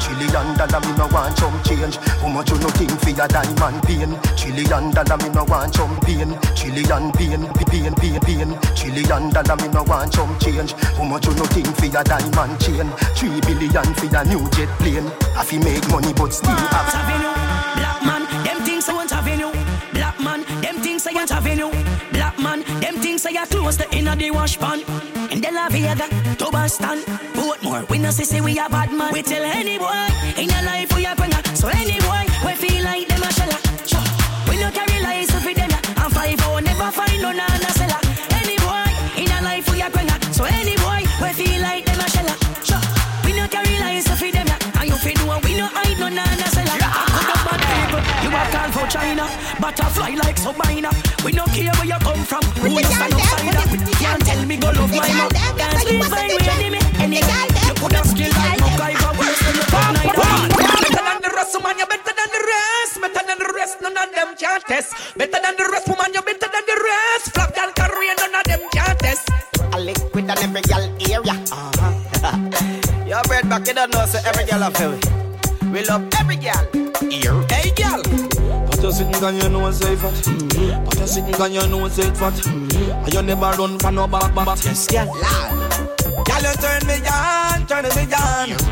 $1 trillion, me no want some change. How much you no think for your diamond pain? $1 trillion, me no want some pain. Trillion pain. $1 trillion, me no want some change. How much you no think for your diamond chain? $3 billion for your new jet plane. Have you make money but still have Savino, black man, them things I want Savino. Black man, them things I want Savino. Black man, them things I got close to inna the wash pan. In the La Vega, to Boston, Portmore, we no say we a bad man. We tell any boy in your life we a banger. So any boy we feel like them a sheller. We no carry lies to feed them, and 5 hour never find no nana seller. Any boy in your life we a banger. So any boy we feel like them a sheller. We no carry lies to feed them, and you feed one we no hide no nana seller. You are called for China, butterfly like submariner. We don't care where you come from, who you stand outside of. Can't tell me go love my mom, dance me fine with enemy. Anyway, you could have still like no guy for worse than the top night. Better than the rest, woman, you're better than the rest. Better than the rest, none of them can't test. Better than the rest, woman, you're better than the rest. Flop down career, none of them can't test. A liquid on every girl area. Your bread back, you don't know, so every girl I feel. We love every girl. Here, hey girl. But you sitting on your nose say fat. But you sitting on your nose say fat. And you never run for no back. Yes, girl. Girl, you turn me on.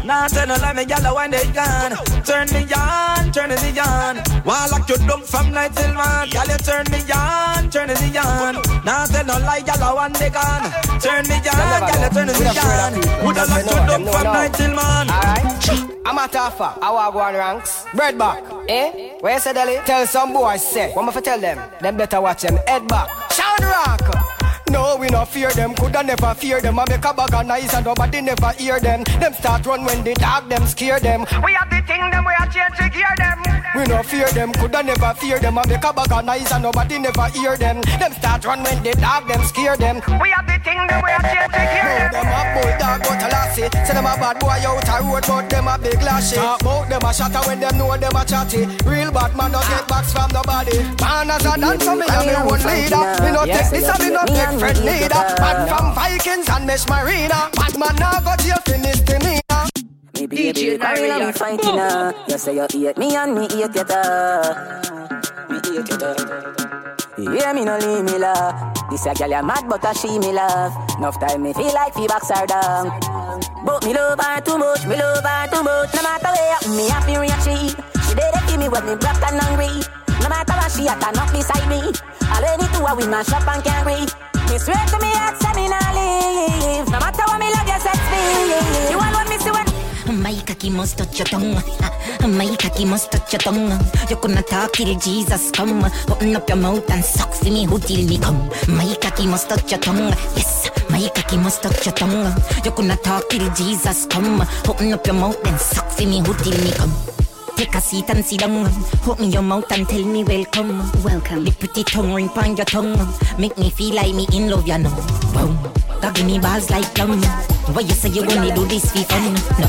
Now turn on like me, girl, when they gone. Turn me on. Why lock you dumb from night till morn? Girl, you turn me on. Now turn on like girl, when they gone. Turn me on, girl, you turn me on. Would I lock you dumb from night till morn? All right. I'm a taffa, I walk one ranks. Bread back, eh? Where you say Delhi? Tell some boys, say. What must I tell them? Them better watch them head back. Sean Rock! No, we no fear them, coulda never fear them. I make a bag of nice and nobody never hear them. Them start run when they talk, them scare them. We have the thing them, we have change to gear them. We no fear them, coulda never fear them. I make a bag of nice and nobody never hear them. Them start run when they talk, them scare them. We have the thing them, we have change to gear them. No, them a bulldog, but a lassie. Say them a bad boy out a road, but them a big lashy. Talk about them a shatter when them know them a chatty. Real bad man no get backs from nobody. Man as a dancer, me a me one leader. Me no take this and me no take friend leader. Bad from Vikings and Mesh Marina. Bad man now got your finish to me. Me baby, I'm fighting her. You say you eat me and me eat you too. Me eat you too. You hear me no leave me love. This a girl you mad but a she me love. Enough time me feel like feet backs are down. But me love her too much, me love her too much. No matter where me happy react she did it give me when me broke and hungry. No matter what she at and up beside me. I'll let it to her with my shop and carry. Me swear to me heart, say me nah leave. No matter what me love, your sex feel. You want what me see when my cocky must touch your tongue. My cocky must touch your tongue. You could not talk till Jesus come. Open up your mouth and suck for me who till me come. My cocky must touch your tongue. Yes, my cocky must touch your tongue. You could not talk till Jesus come. Open up your mouth and suck for me who till me come. Take a seat and sit down. Open your mouth and tell me welcome. Welcome. The pretty tongue ring on your tongue. Make me feel like me in love, you know. Boom. God give me balls like dumb. Why you say you wanna do this for fun? No.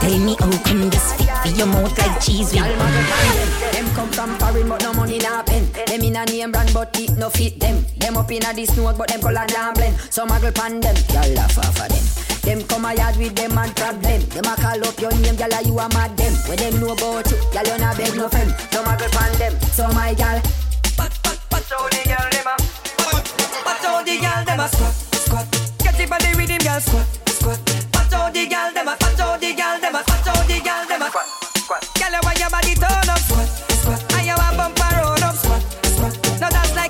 Tell me how come this fit for your mouth like cheese. Y'all them come from foreign but no money na pen. Them in a name brand but it no fit them. Them up in a this note but them call and blend. Some a grip on them. Y'all laugh off of them. Them come a yard with them and trap them. Them a call up your name, gyal, you a mad them. When them know about you, gyal, you na beg no fem. Some a grip on them, some a gyal. But how the gyal dem a? But how the gyal dem a squat, squat? Get it by the rhythm, gyal, squat, squat. But how the gyal dem a? But how the gyal dem a? But how the gyal dem a? Squat, squat. Gyal, you want your body turn up, squat, squat. And you want bumper roll up, squat, squat. Now that's like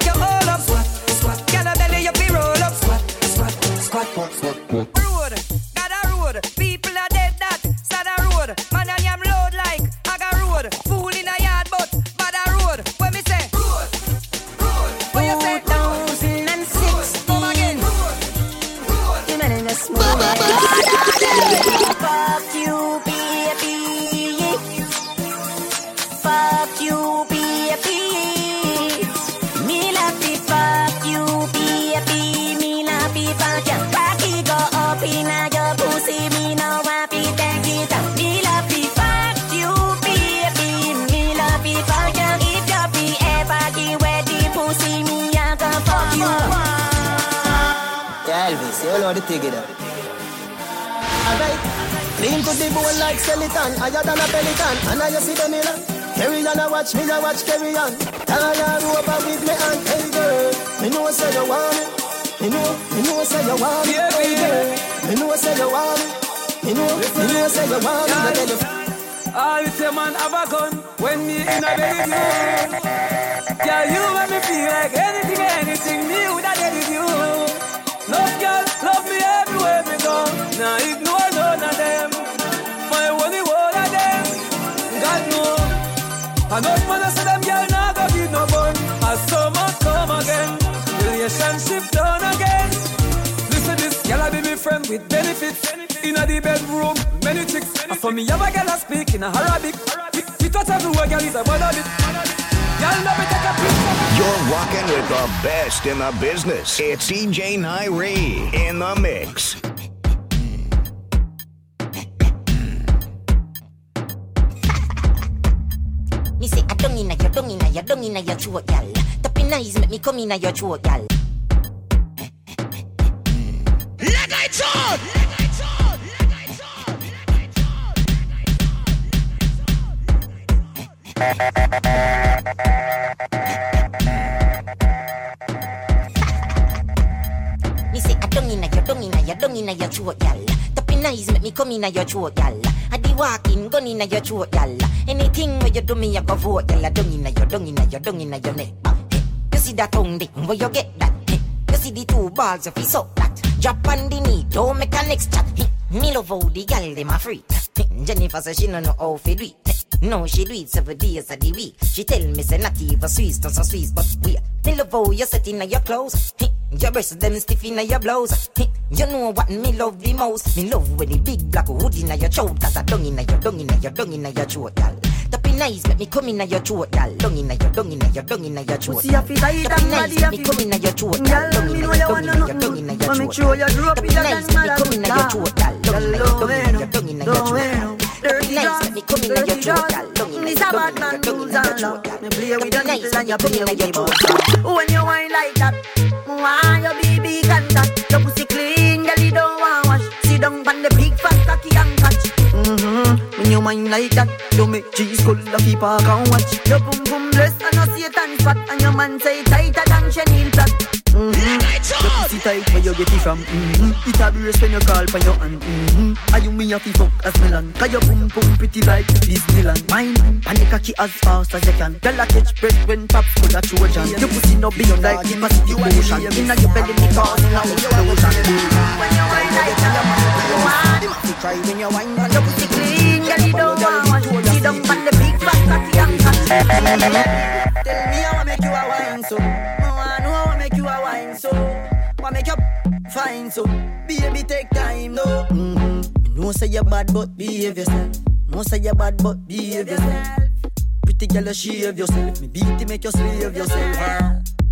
like skeleton, higher than a pelican, and I see the Milan. Carry on, I watch, carry on. I rope up with me and hey girl, me know say you want me, me know say you want me, hey girl, me know say you want me, me know say you want me. All with your man have a gun when me in a bed with you. Yeah, you make me feel like anything me woulda did with you. Love girl, love me everywhere me go. Now ignore none of them. Enough man I say them girl nah go give no bun. As summer come again, relationship done again. Listen this, girl I be me friend with benefits. Inna the bedroom, many chicks. And for me have a girl I speak in Arabic. It what everywhere girl is a one of it. Y'all never take a picture. You're rocking with the best in the business. It's DJ Nairi in the mix. Dung inna your throat, gal. Tapping eyes make me come inna your throat, gal. Let I talk. Me say, dung inna your throat, gal. Tapping eyes make me come inna your throat, gal. Walking, gun inna your throat, y'all. Anything where you do me, I go vote, y'all. Dung inna your neck. You see that tongue, where you get that? You see the two balls, if you suck that. Drop on the knee, don't make an next chat. Me love all the y'all, they my free. Jennifer says she no know how to do it. No, she do it 7 days of the week. She tell me, say, not even Swiss, not so Swiss, but weird. Me love how you set inna your clothes. Your breasts them stiff inna your blouse. You know what me love the most? Me love when the big black hood inna your throat. Cause I dung inna your throat, y'all. Tapping eyes make me come inna your throat, y'all. Dung inna your throat. Tapping eyes make me come inna your throat, y'all. Dung inna your throat. Mommy show you drop it down, madam. Dung inna your throat. Dirty nice, me come inna your throat, y'all. This a bad man rules and law. Me play with your nipples and you play with your balls. When you whine like that, why your baby can't touch your pussy clean? And the big fat cocky and catch. When you mind like that, you make cheese cold to keep a count watch. Your boom boom dress and a Satan spot, and your man say tighter than chenille plot. Your pussy tight where you get it from. It a brace when you call for your hand. Are you me a fi fuck as Milan? Cause your boom boom pretty like Disneyland. Mine and the cocky as fast as you can. Girl a catch breath when pops full of Trojan. Your pussy no be like the massive ocean. Inna your belly me cause an explosion. When you whine like that, you try when you wine and your pussy clean. Girl, you don't want to. You don't want the big fat cocky and catch. Tell me how I make you a wine so. I know how I make you a wine so. I make you fine so. Baby, take time no. No say you're bad but behave yourself. No say you're bad but behave yourself. Pretty girl, you shave yourself. Me beat you make you slave yourself.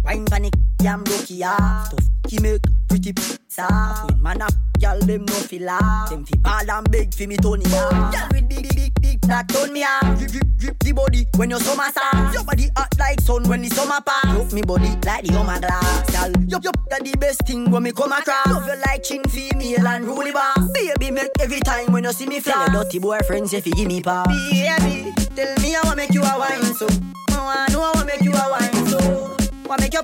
Wine panic, I'm lucky off. Tough, he make pretty pizza. When man up, y'all them no feel off. Them fi ball and beg fi me Tony off. Y'all with big that turn me off. Grip the body when your summer soft. Your body hot like sun when the summer pass. Look me body like the hummer glass. Y'all, yup, that the best thing when me come across. Love you like chin female and roll the bar. Baby, make every time when you see me fly. Tell your dirty boyfriends if you give me pa. Baby, tell me how I make you a wine so. I know how I make you a wine so. I make you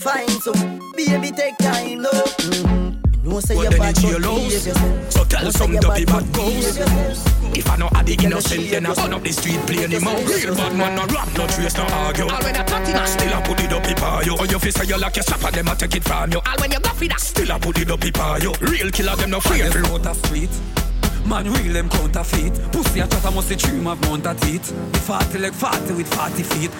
fine, so baby take time, love. No say you're bad, you lose. So tell some dirty bad ghosts. If I know how the innocent, then I run up the street playing the mouse. Real bad man, no rap, no trace, no argue. All when I talk to you, still I put it up for you. On your face, you like your slap and them I take it from you. All when you buff it, still I put it up for you. Real killer, them no fear. Every road of street. Man, real them counterfeit. Pussy, I thought I must the dream of mount at it. 40 like 40 with 40 feet.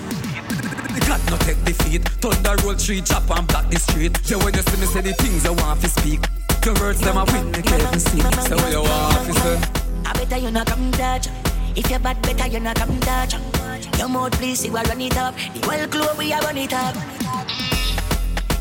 God no take defeat. Thunder roll tree, chop and block the street. Yeah, when you see me say the things I want to speak. Your words them I win, me can't see. So what you want to say? I better you not come touch. If you're bad, better you not come touch. Your mouth please, you will run it up. The world glory, I run it up.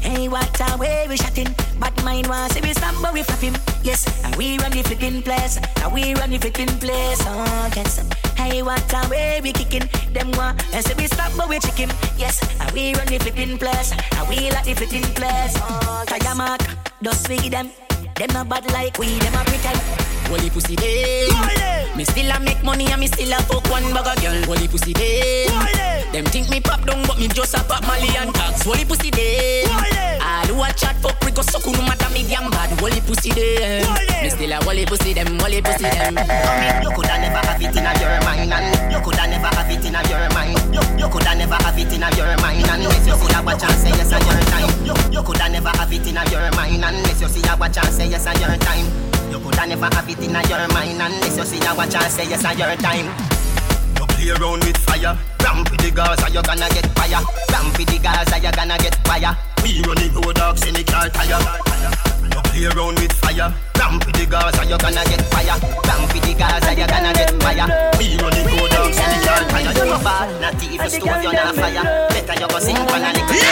Hey, what a way we shot in. But mine was if we stop, but we flap him. Yes, and we run the flipping place. And we run the flipping place. Oh, yes. Hey, what a way we kicking. Them one, and say we stop, but we chicken. Yes, and we run the flipping place. And we like the flipping place. Oh, yes. Tiger mark, just swig them. Them not bad like we, them a pretend. Holy pussy day. Me still a make money and me still a fuck one bugger girl. Holy pussy day. Them think me pop down but me just a pop Mali and tax. Holy pussy day. I do a chat for prick or suku no matter me damn bad. Holy pussy day. Me still a holy pussy them, holy pussy them. I mean, you coulda never have it in a your mind and you coulda never have it in a your mind. You coulda never have it in a your mind and unless you see a watch and say yes a your time. You coulda never have it in a your mind and unless you see a watch and say yes a your time. You coulda never have it in a your mind and unless you see a watch and say yes a your time. You play around with fire. Ramp with the girls or you're gonna get fire. Ramp with the girls or you're gonna get fire. We run the road dogs in the car tire. You play around with fire. Ramp with the girls or you're gonna get fire. Ramp with the girls or you're gonna get fire. We run the road dogs in the car tire. You're a bad natty if you stove you're not fire. Better you're gonna sing for a little. Cock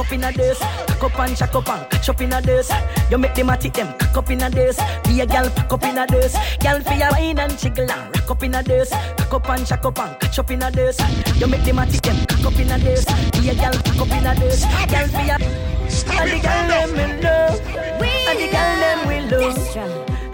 up in a dance. Cock up and shack up and catch up in a dance. You make them at it them. Cock up in a dance. Be a girl pack up in a dance. Girl be a wine and jiggle and rack up in a dance. Cock up and shack up. Catch up in a days. You make them a ticket. Cock up in a days. Be a girl. Cock up in a days. Girl be a. And the girl them we love. And the girl them we love.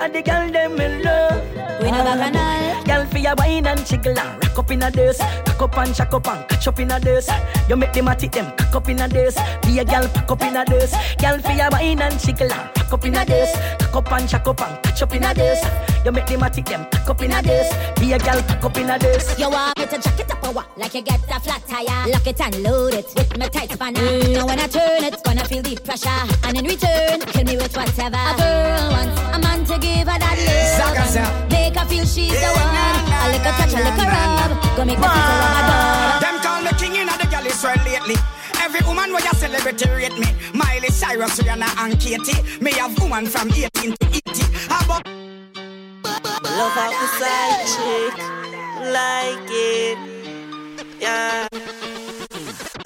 And the girl them we love. We never canal. Girl be a wine and jiggle and rock up in a days. Cock up and shack up and catch up in a days. You make them a ticket. Cock up in a days. Be a girl. Cock up in a days. Girl be a wine and jiggle and rock up in a days. Cock up and shack up and catch up in a days. You make them a tick them, pack up in a days. Be a girl, pack up in a days. You want me to jack it up or what? Like you get a flat tire. Lock it and load it with my tight spanner. Now when I turn it, gonna feel the pressure. And in return, kill me with whatever. A girl wants a man to give her that love. Make her feel she's the one. A little touch, a little rub. Go make her feel like a dog. Them call me king in the girl Israel lately. Every woman where you celebrity rate me. Miley Cyrus, Rihanna and Katy. Me have woman from 18 to 80. How about... Love how the side chick like it, yeah.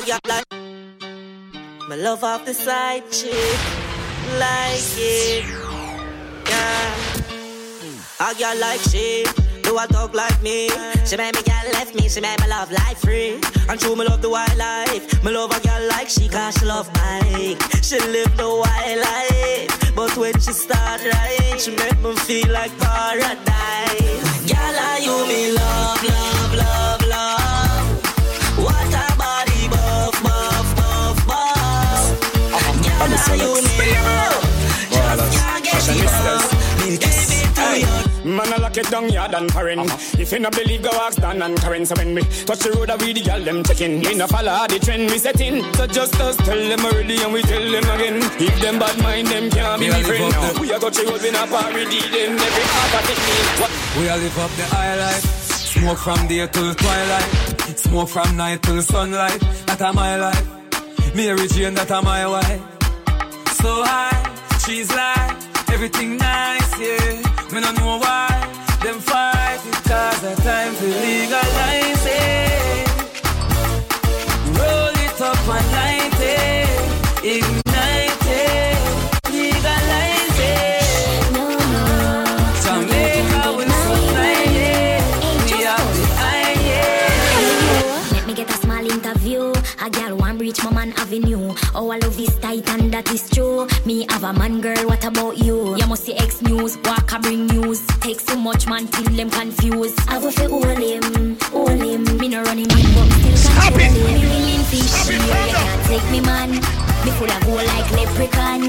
Yeah, like my love off the side chick like it, yeah. I got like she do a dog like me. She made me girl left me. She made my love life free. And true, me love the wildlife. Me love a girl like she, cause she love bike. She live the wildlife. But when she start right, she make me feel like paradise. Girl, I you me love, love, love, love. What a body buff, buff, buff, buff. Girl, I you me love. Just can't get enough. Man, I lock it down, yard and current. If you not believe, go ask Dan and Karen. So when we touch the road, we the girl them checking. We no follow the trend we setting. So just us tell them already and we tell them again. If them bad mind, them can't be friend. We are got you up in a parody, then every part of it. We are live up the high life. Smoke from day till twilight. Smoke from night till sunlight. That a my life. Mary Jane, that a my wife. So high, she's like everything nice, yeah. Me no know why them fight it, cause the time to legalize it. Roll it up and light it, ignite it, legalize it. Jamaica will supply it, we have the eye. Let me get a small interview. A girl want reach my man avenue. Oh, I love this tight and that is true. Me have a man, girl, what about you? You must see X news, walk and bring news. Take so much man till them confused. I will feel all him. Me no running in, but still stop it. Me willing fish, stop it, you can't take me man. Me full of go like leprechaun.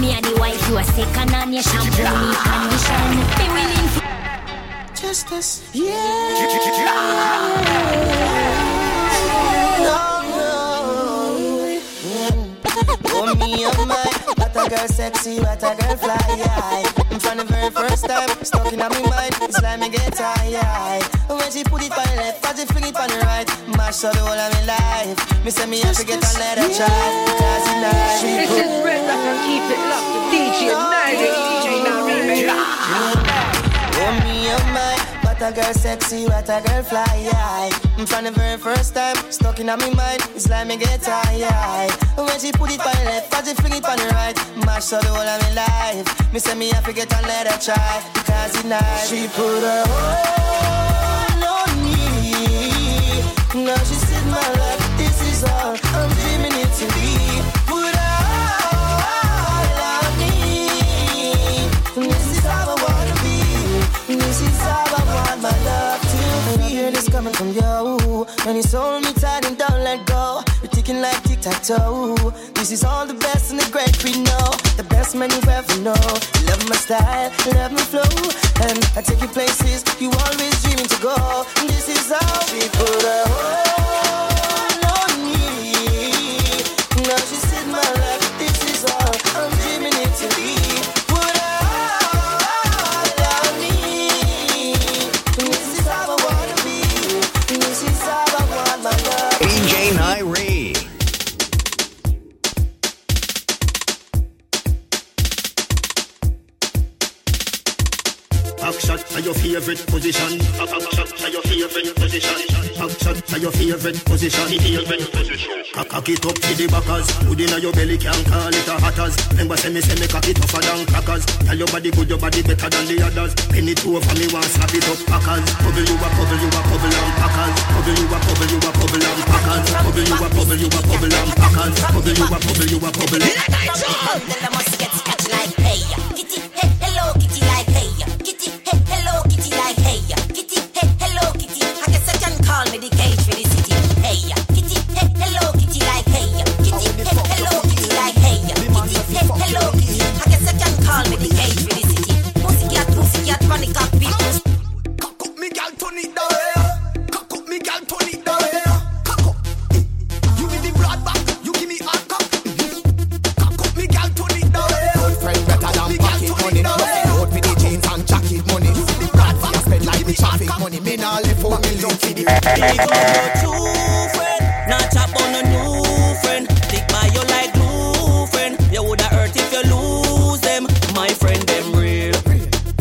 Me and the wife, you a second and you shampoo me condition. Me willing fish. Justice, yeah. No. Oh, me, oh, my. What a girl sexy, what a girl fly. And from the very first time, stuck in my mind. It's like me get tired. When she put it on the left, but she fling it on the right. Mash up the whole of my life. Me say me have to get on let her try. Cause she likes me. This is Red Lock and keep it locked. The DJ, DJ now remake. Oh, me, oh, my. What a girl sexy, what a girl fly, yeah. From the very first time, stuck in my mind, it's like me get high. When she put it on the left, but she fling it on the right, mash up the whole of my life. Me say me I forget and let her try, because it's nice. She put her all on me. Now she said my life, this is all I'm dreaming it to be. Put her all on me. This is how I wanna be. This is how I want my love to be. Fear is coming from you, and it's holding me tight and don't let go. You're ticking like tic-tac-toe. This is all the best and the great we know, the best man you ever know. Love my style, love my flow, and I take you places you always dreaming to go. This is how we put our hold on me. Now she said my life, this is all I'm dreaming it to be. Put our hold on me. This is how I wanna be. This is how I want my love. DJ Nairi. Backshot are your favorite position. Backshot are your favorite position. Backshot are your favorite position. Cock it up to the backers. Good inna your belly can call it a hatters. Remember say me cock it tougher than crackers. Tell your body good, your body better than the others. Penny two over me want slap it up packers. Bubble you a bubble and packers. Bubble you a bubble and packers. Bubble you a bubble and packers. Bubble you a bubble. Let I jump. Then I must get scratched like hey kitty, hey hello kitty like hey kitty. Hey, hello, kitty, like, hey, kitty, hey, hello, kitty. I guess I can call me the cage for the city. Hey, kitty, hey, hello, kitty, like, hey, kitty, hey, hello, kitty, like, hey, kitty, hey, hello, kitty. I guess I can call me the cage for the city. Pussy cat, funny cat, people. Cock up me, girl, turn it down. Cock up me, girl, turn it down. Cock up. You give me broad back, you give me hard cock. Cock up me, girl, turn it down. Good friend, better than pocket money. Money, you the bad fans spend like me traffic money. Me nah live for me look for the. Big up your true friend, not chop on a new friend. Stick by you like glue friend. You woulda hurt if you lose them. My friend them real,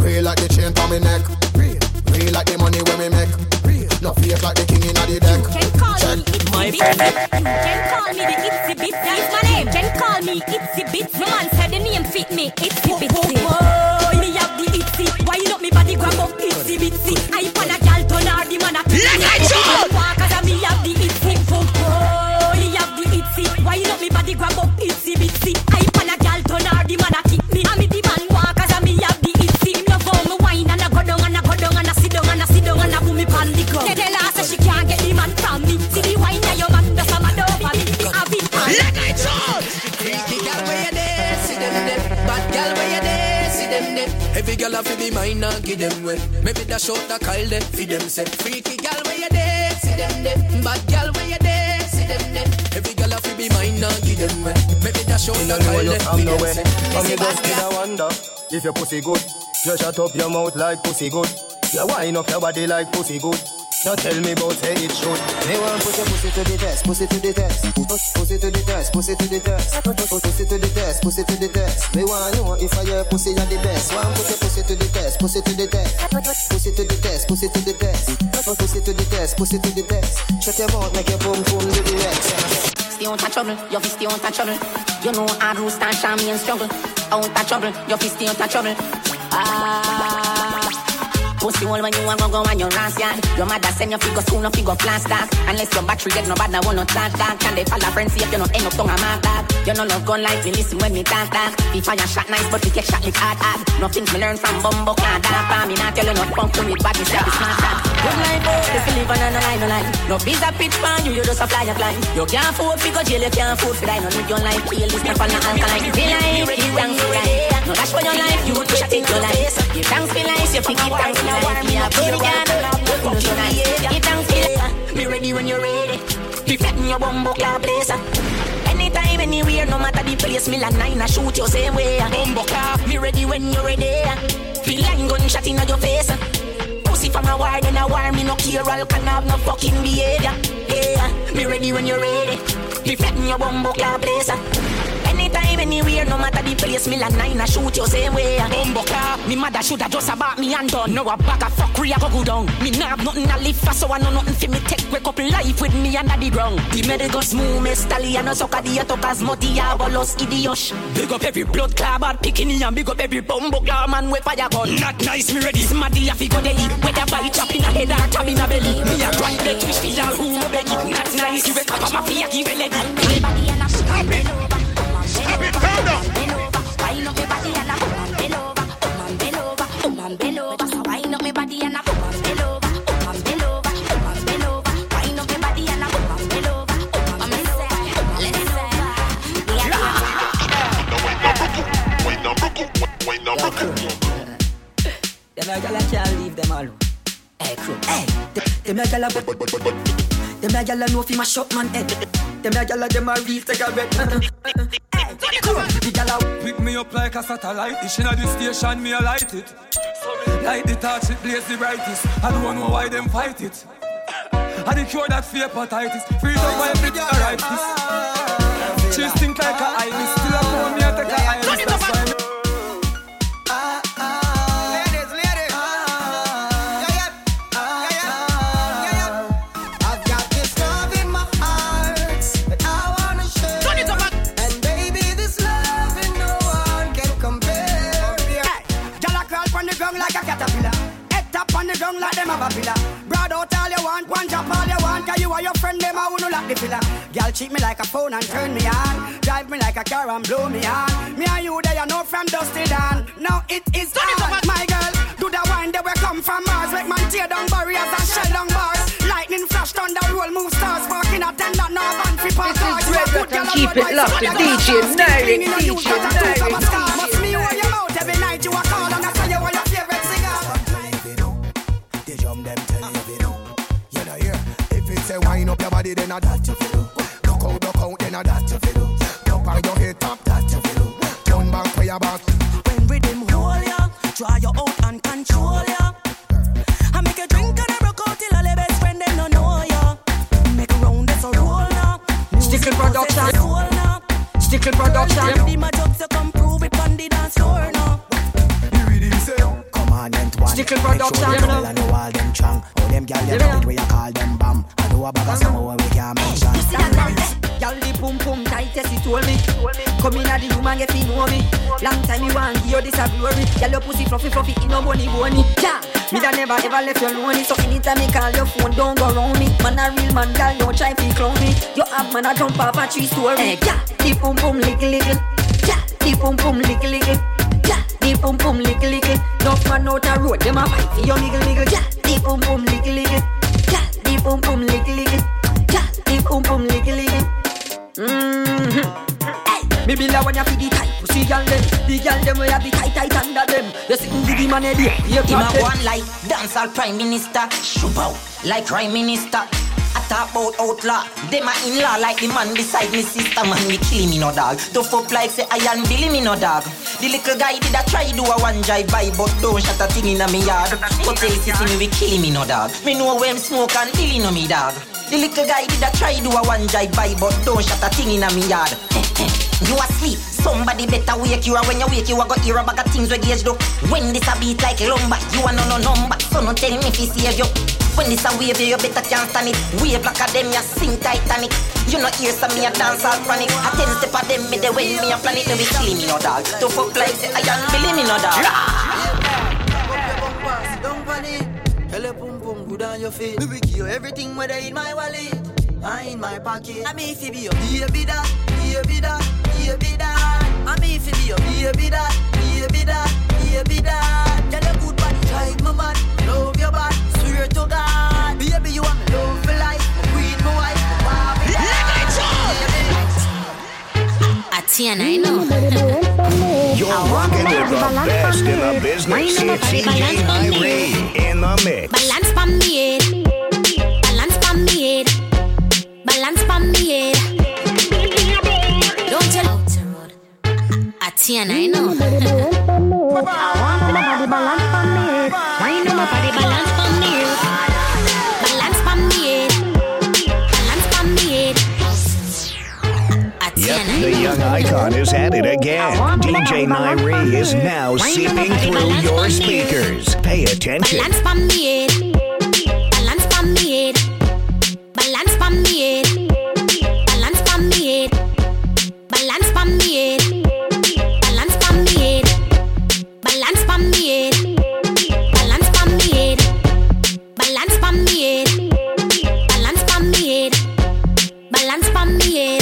real like the chain on me neck, real like the money when me make, real no fake like the king in the deck. You can call check. Me Ipsy my Bits. You can call me the Ipsy Bits. That is my name. You can call me Ipsy Bits. No man said the name fit me. Ipsy Bits. Why you not me body grab up itsy bitsy? I pan a gal turn her the man a pissy. Let I jump! Cause I me have the itsy boom. Oh, me have the itsy. Why you not me body grab up itsy bitsy? I pan a gal turn her the man a kick me. I me the man walk cause I me have the itsy. No go me wine and I go down and I go down and I sit down and I sit down and I boom me pan the club. They tell her say she can't get the man from me. See the wine now your man does a mad over me. I be pan. Let I jump! Freaky gal where you there? See them there. Bad gal where you there? Every girl have to be mine and give them well. Maybe that short that call them feed them say. Freaky girl where you there, see them there. Bad girl where you there, see them there. Every girl have to be mine and give them well. Maybe that short that call them feed them say. Come you just get a wonder if your pussy good. You shut up your mouth like pussy good. You wind up your body like pussy good. Now tell me about say it should. They want to put your pussy to the test, pussy to the test. Pussy to the test, pussy to the test. Pussy to the test, pussy to the test. They want to know if I hear pussy are the best. Want put your pussy to the test, pussy to the test. Pussy to the test, pussy to the test. Pussy to the test, pussy to the test. Shut your mouth, make your boom boom do the rest. Stay on that trouble, your fist stay on that trouble. You know I do stand shiny and struggle. Out that trouble, your fist stay on that trouble. Pussy all when you want go on your ass yard. Your mother send your figure school, no figure class dark. Unless your battery dead, no bad, no one no talk dark. Can they follow friends if you no end up tongue a mark dark? You no love gun like me listen when me talk dark. The fire shot nice, but we get shot like hard hard. No things me learn from Bumbo can't dark. I me not tell you no punk to me, but me say be smart dark. Good life, boy, if you live on a line, no line. No biz a pitch pan, you just a fly a climb. You can't fool figure jail, you can't fool for die. No need your life, kill this, never no alkaline. Be like, you thanks for die. No dash for your life, you push take your life. You thanks for life, you think it thanks. Me ready when you're ready. Be flatting your bumbo car place. Anytime, anywhere, no matter the place. Me like nine, I shoot you same way. Bumbo car, me ready when you're ready. Be lying gunshot in your face. Pussy from a war, then a war. Me no care, all can have no fucking behavior. Yeah, me ready when you're ready. Be flatting your bumbo car place. anytime, anywhere, no matter the place. Me like nine, I shoot you same way. Bumbo car, me mother shoulda just about me and done. Now a bag of fuckery I go go down. Me nah have nothing to live for, so I know nothing for me take. Wake up life with me under the ground. The medical smooth, me stally, I no suck at the attackers. Muddy, I go lost idiosh. Big up every blood club, bad picking and big up every bumbo car man with fire gun. Not nice, me ready. Smarty, I figure they eat. Whether by chopping a head or chopping a belly, me a grind the twist feel all who me beg. Not nice, you a cup of my fear, give it lady. Stop it! Stop it! Hold on! Wait, them a gyal a dem a real cigarette. Pick me up like a satellite dish inna the station. Me a light it, light the torch, it blaze the brightest. I don't know why them fight it. I the cure that fear hepatitis. Freeze up my big arthritis. She stink like a iris. Still a phone me a take a iris. That's why me. Don't like them have a pillar. Brad out all you want, one job all you want. Cause you are your friend, them I wouldn't like the pillar. Girl cheat me like a phone and turn me on. Drive me like a car and blow me on. Me and you there, you know from dusk till dawn. Now it is on, my girl. Do the wine that we come from Mars. Make man tear down barriers and shell down bars. Lightning flash, thunder, roll, move stars. Walking a tender, no one free pass. Keep it locked with DJ Nyrick, Must me hold your mouth every night you are called. And I tell you what your favorite say wind up your body, then I that you feel. Look out, then I that you feel. Jump on your head top, that you feel. Down back for your back. When rhythm hold ya, draw you out and control ya. I make you drink and I broke out till all your best friend them don't know ya. Make a round that's a roll now. Stickin' production. Stickin' production. Girl, ready my jokes, so come prove it on the dance floor now. You really say, come on and twang. Stickin' production. Make sure you know all them chang. All them gal you know it where you call them bam. You see that night, y'all the pum pum tight, yes it told me. Come in at the room and get to know me. Long time you want to hear this a glory. Y'all your pussy fluffy fluffy, it no bony bony. Yeah, me that never ever left you lonely. So anytime me call your phone, don't go round me. Man a real man, girl, no try to clown me. You have man a jump off a tree story. Yeah, the pum pum lickle lickle. Yeah, the pum pum lickle lickle. Yeah, the pum pum lickle lickle. Don't man out a road, them a fight for your niggle niggle. Yeah, the pum pum lickle lickle. Boom boom lick lick it, yeah. Deep boom boom lick lick it. Hey, baby, la when you feel the tight pussy girl them, the girl them we have the tight tight under them. You sitting with the man there, you not them. One like dancehall prime minister, shoot out like prime minister. I talk about outlaw, them are in law like the man beside me sister. Man we killing me no dog. Tough up like say I am Billy me no dog. The little guy did a try do a one drive by, but don't shut a thing in a me yard. But they see me we killing me no dog. Me know when smoke and killing no me dog. The little guy did a try do a one drive by, but don't shut a thing in a me yard. You asleep, somebody better wake you. And when you wake you, I got hear a bag of things we gauge though. When this a beat like lumber, you are no number. So no tell me if he save you. When this a wave you, you better can't stand it. Wave like a them, you sing Titanic. You know hear some me a dance all chronic. I tell step of them, me the way me a planet. They will kill me no dog. Don't fuck like say I am believe me no dog. Don't panic. Hello boom boom, good on your feet. We kill everything whether in my wallet or in my pocket. I mean if you be a baby da, baby da. I mean if you be a baby da, baby da, baby da. Tell a good body, drive my man, love your body. To God, baby, you want me love for life. Queen, my wife, my baby. I know. You're walking with the best in the business. CGI in the mix. Balance for me, balance for me, balance for me. Don't tell out the road. I know. I want the balance for me. Why no my body balance? The young icon is at it again. DJ Nyree is now seeping through your speakers. Pay attention. Balance from the head. Balance from the head. Balance from the head. Balance from the head. Balance from the head. Balance from the head. Balance from the head. Balance from the head. Balance from the head. Balance from the head. Balance from the head.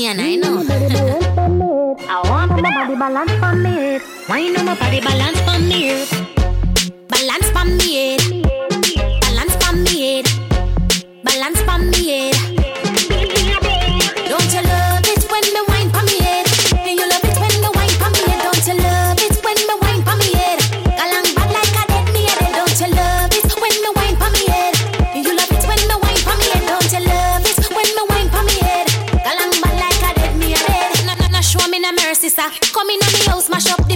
And I know. I want my body balance from me. Why no my body balance from me? Balance from me. Balance from me. Balance from me. Don't you love it when the wine from me? Do you love it when the wine from me? Don't you love it when the wine from me? Galang bad like I did me. Don't you love it when the wine from me? Do you love it when the wine from me? Don't you love it when the wine from me? Galang bad like I did me. Show me no mercy, sir. Come in on me house, mash up.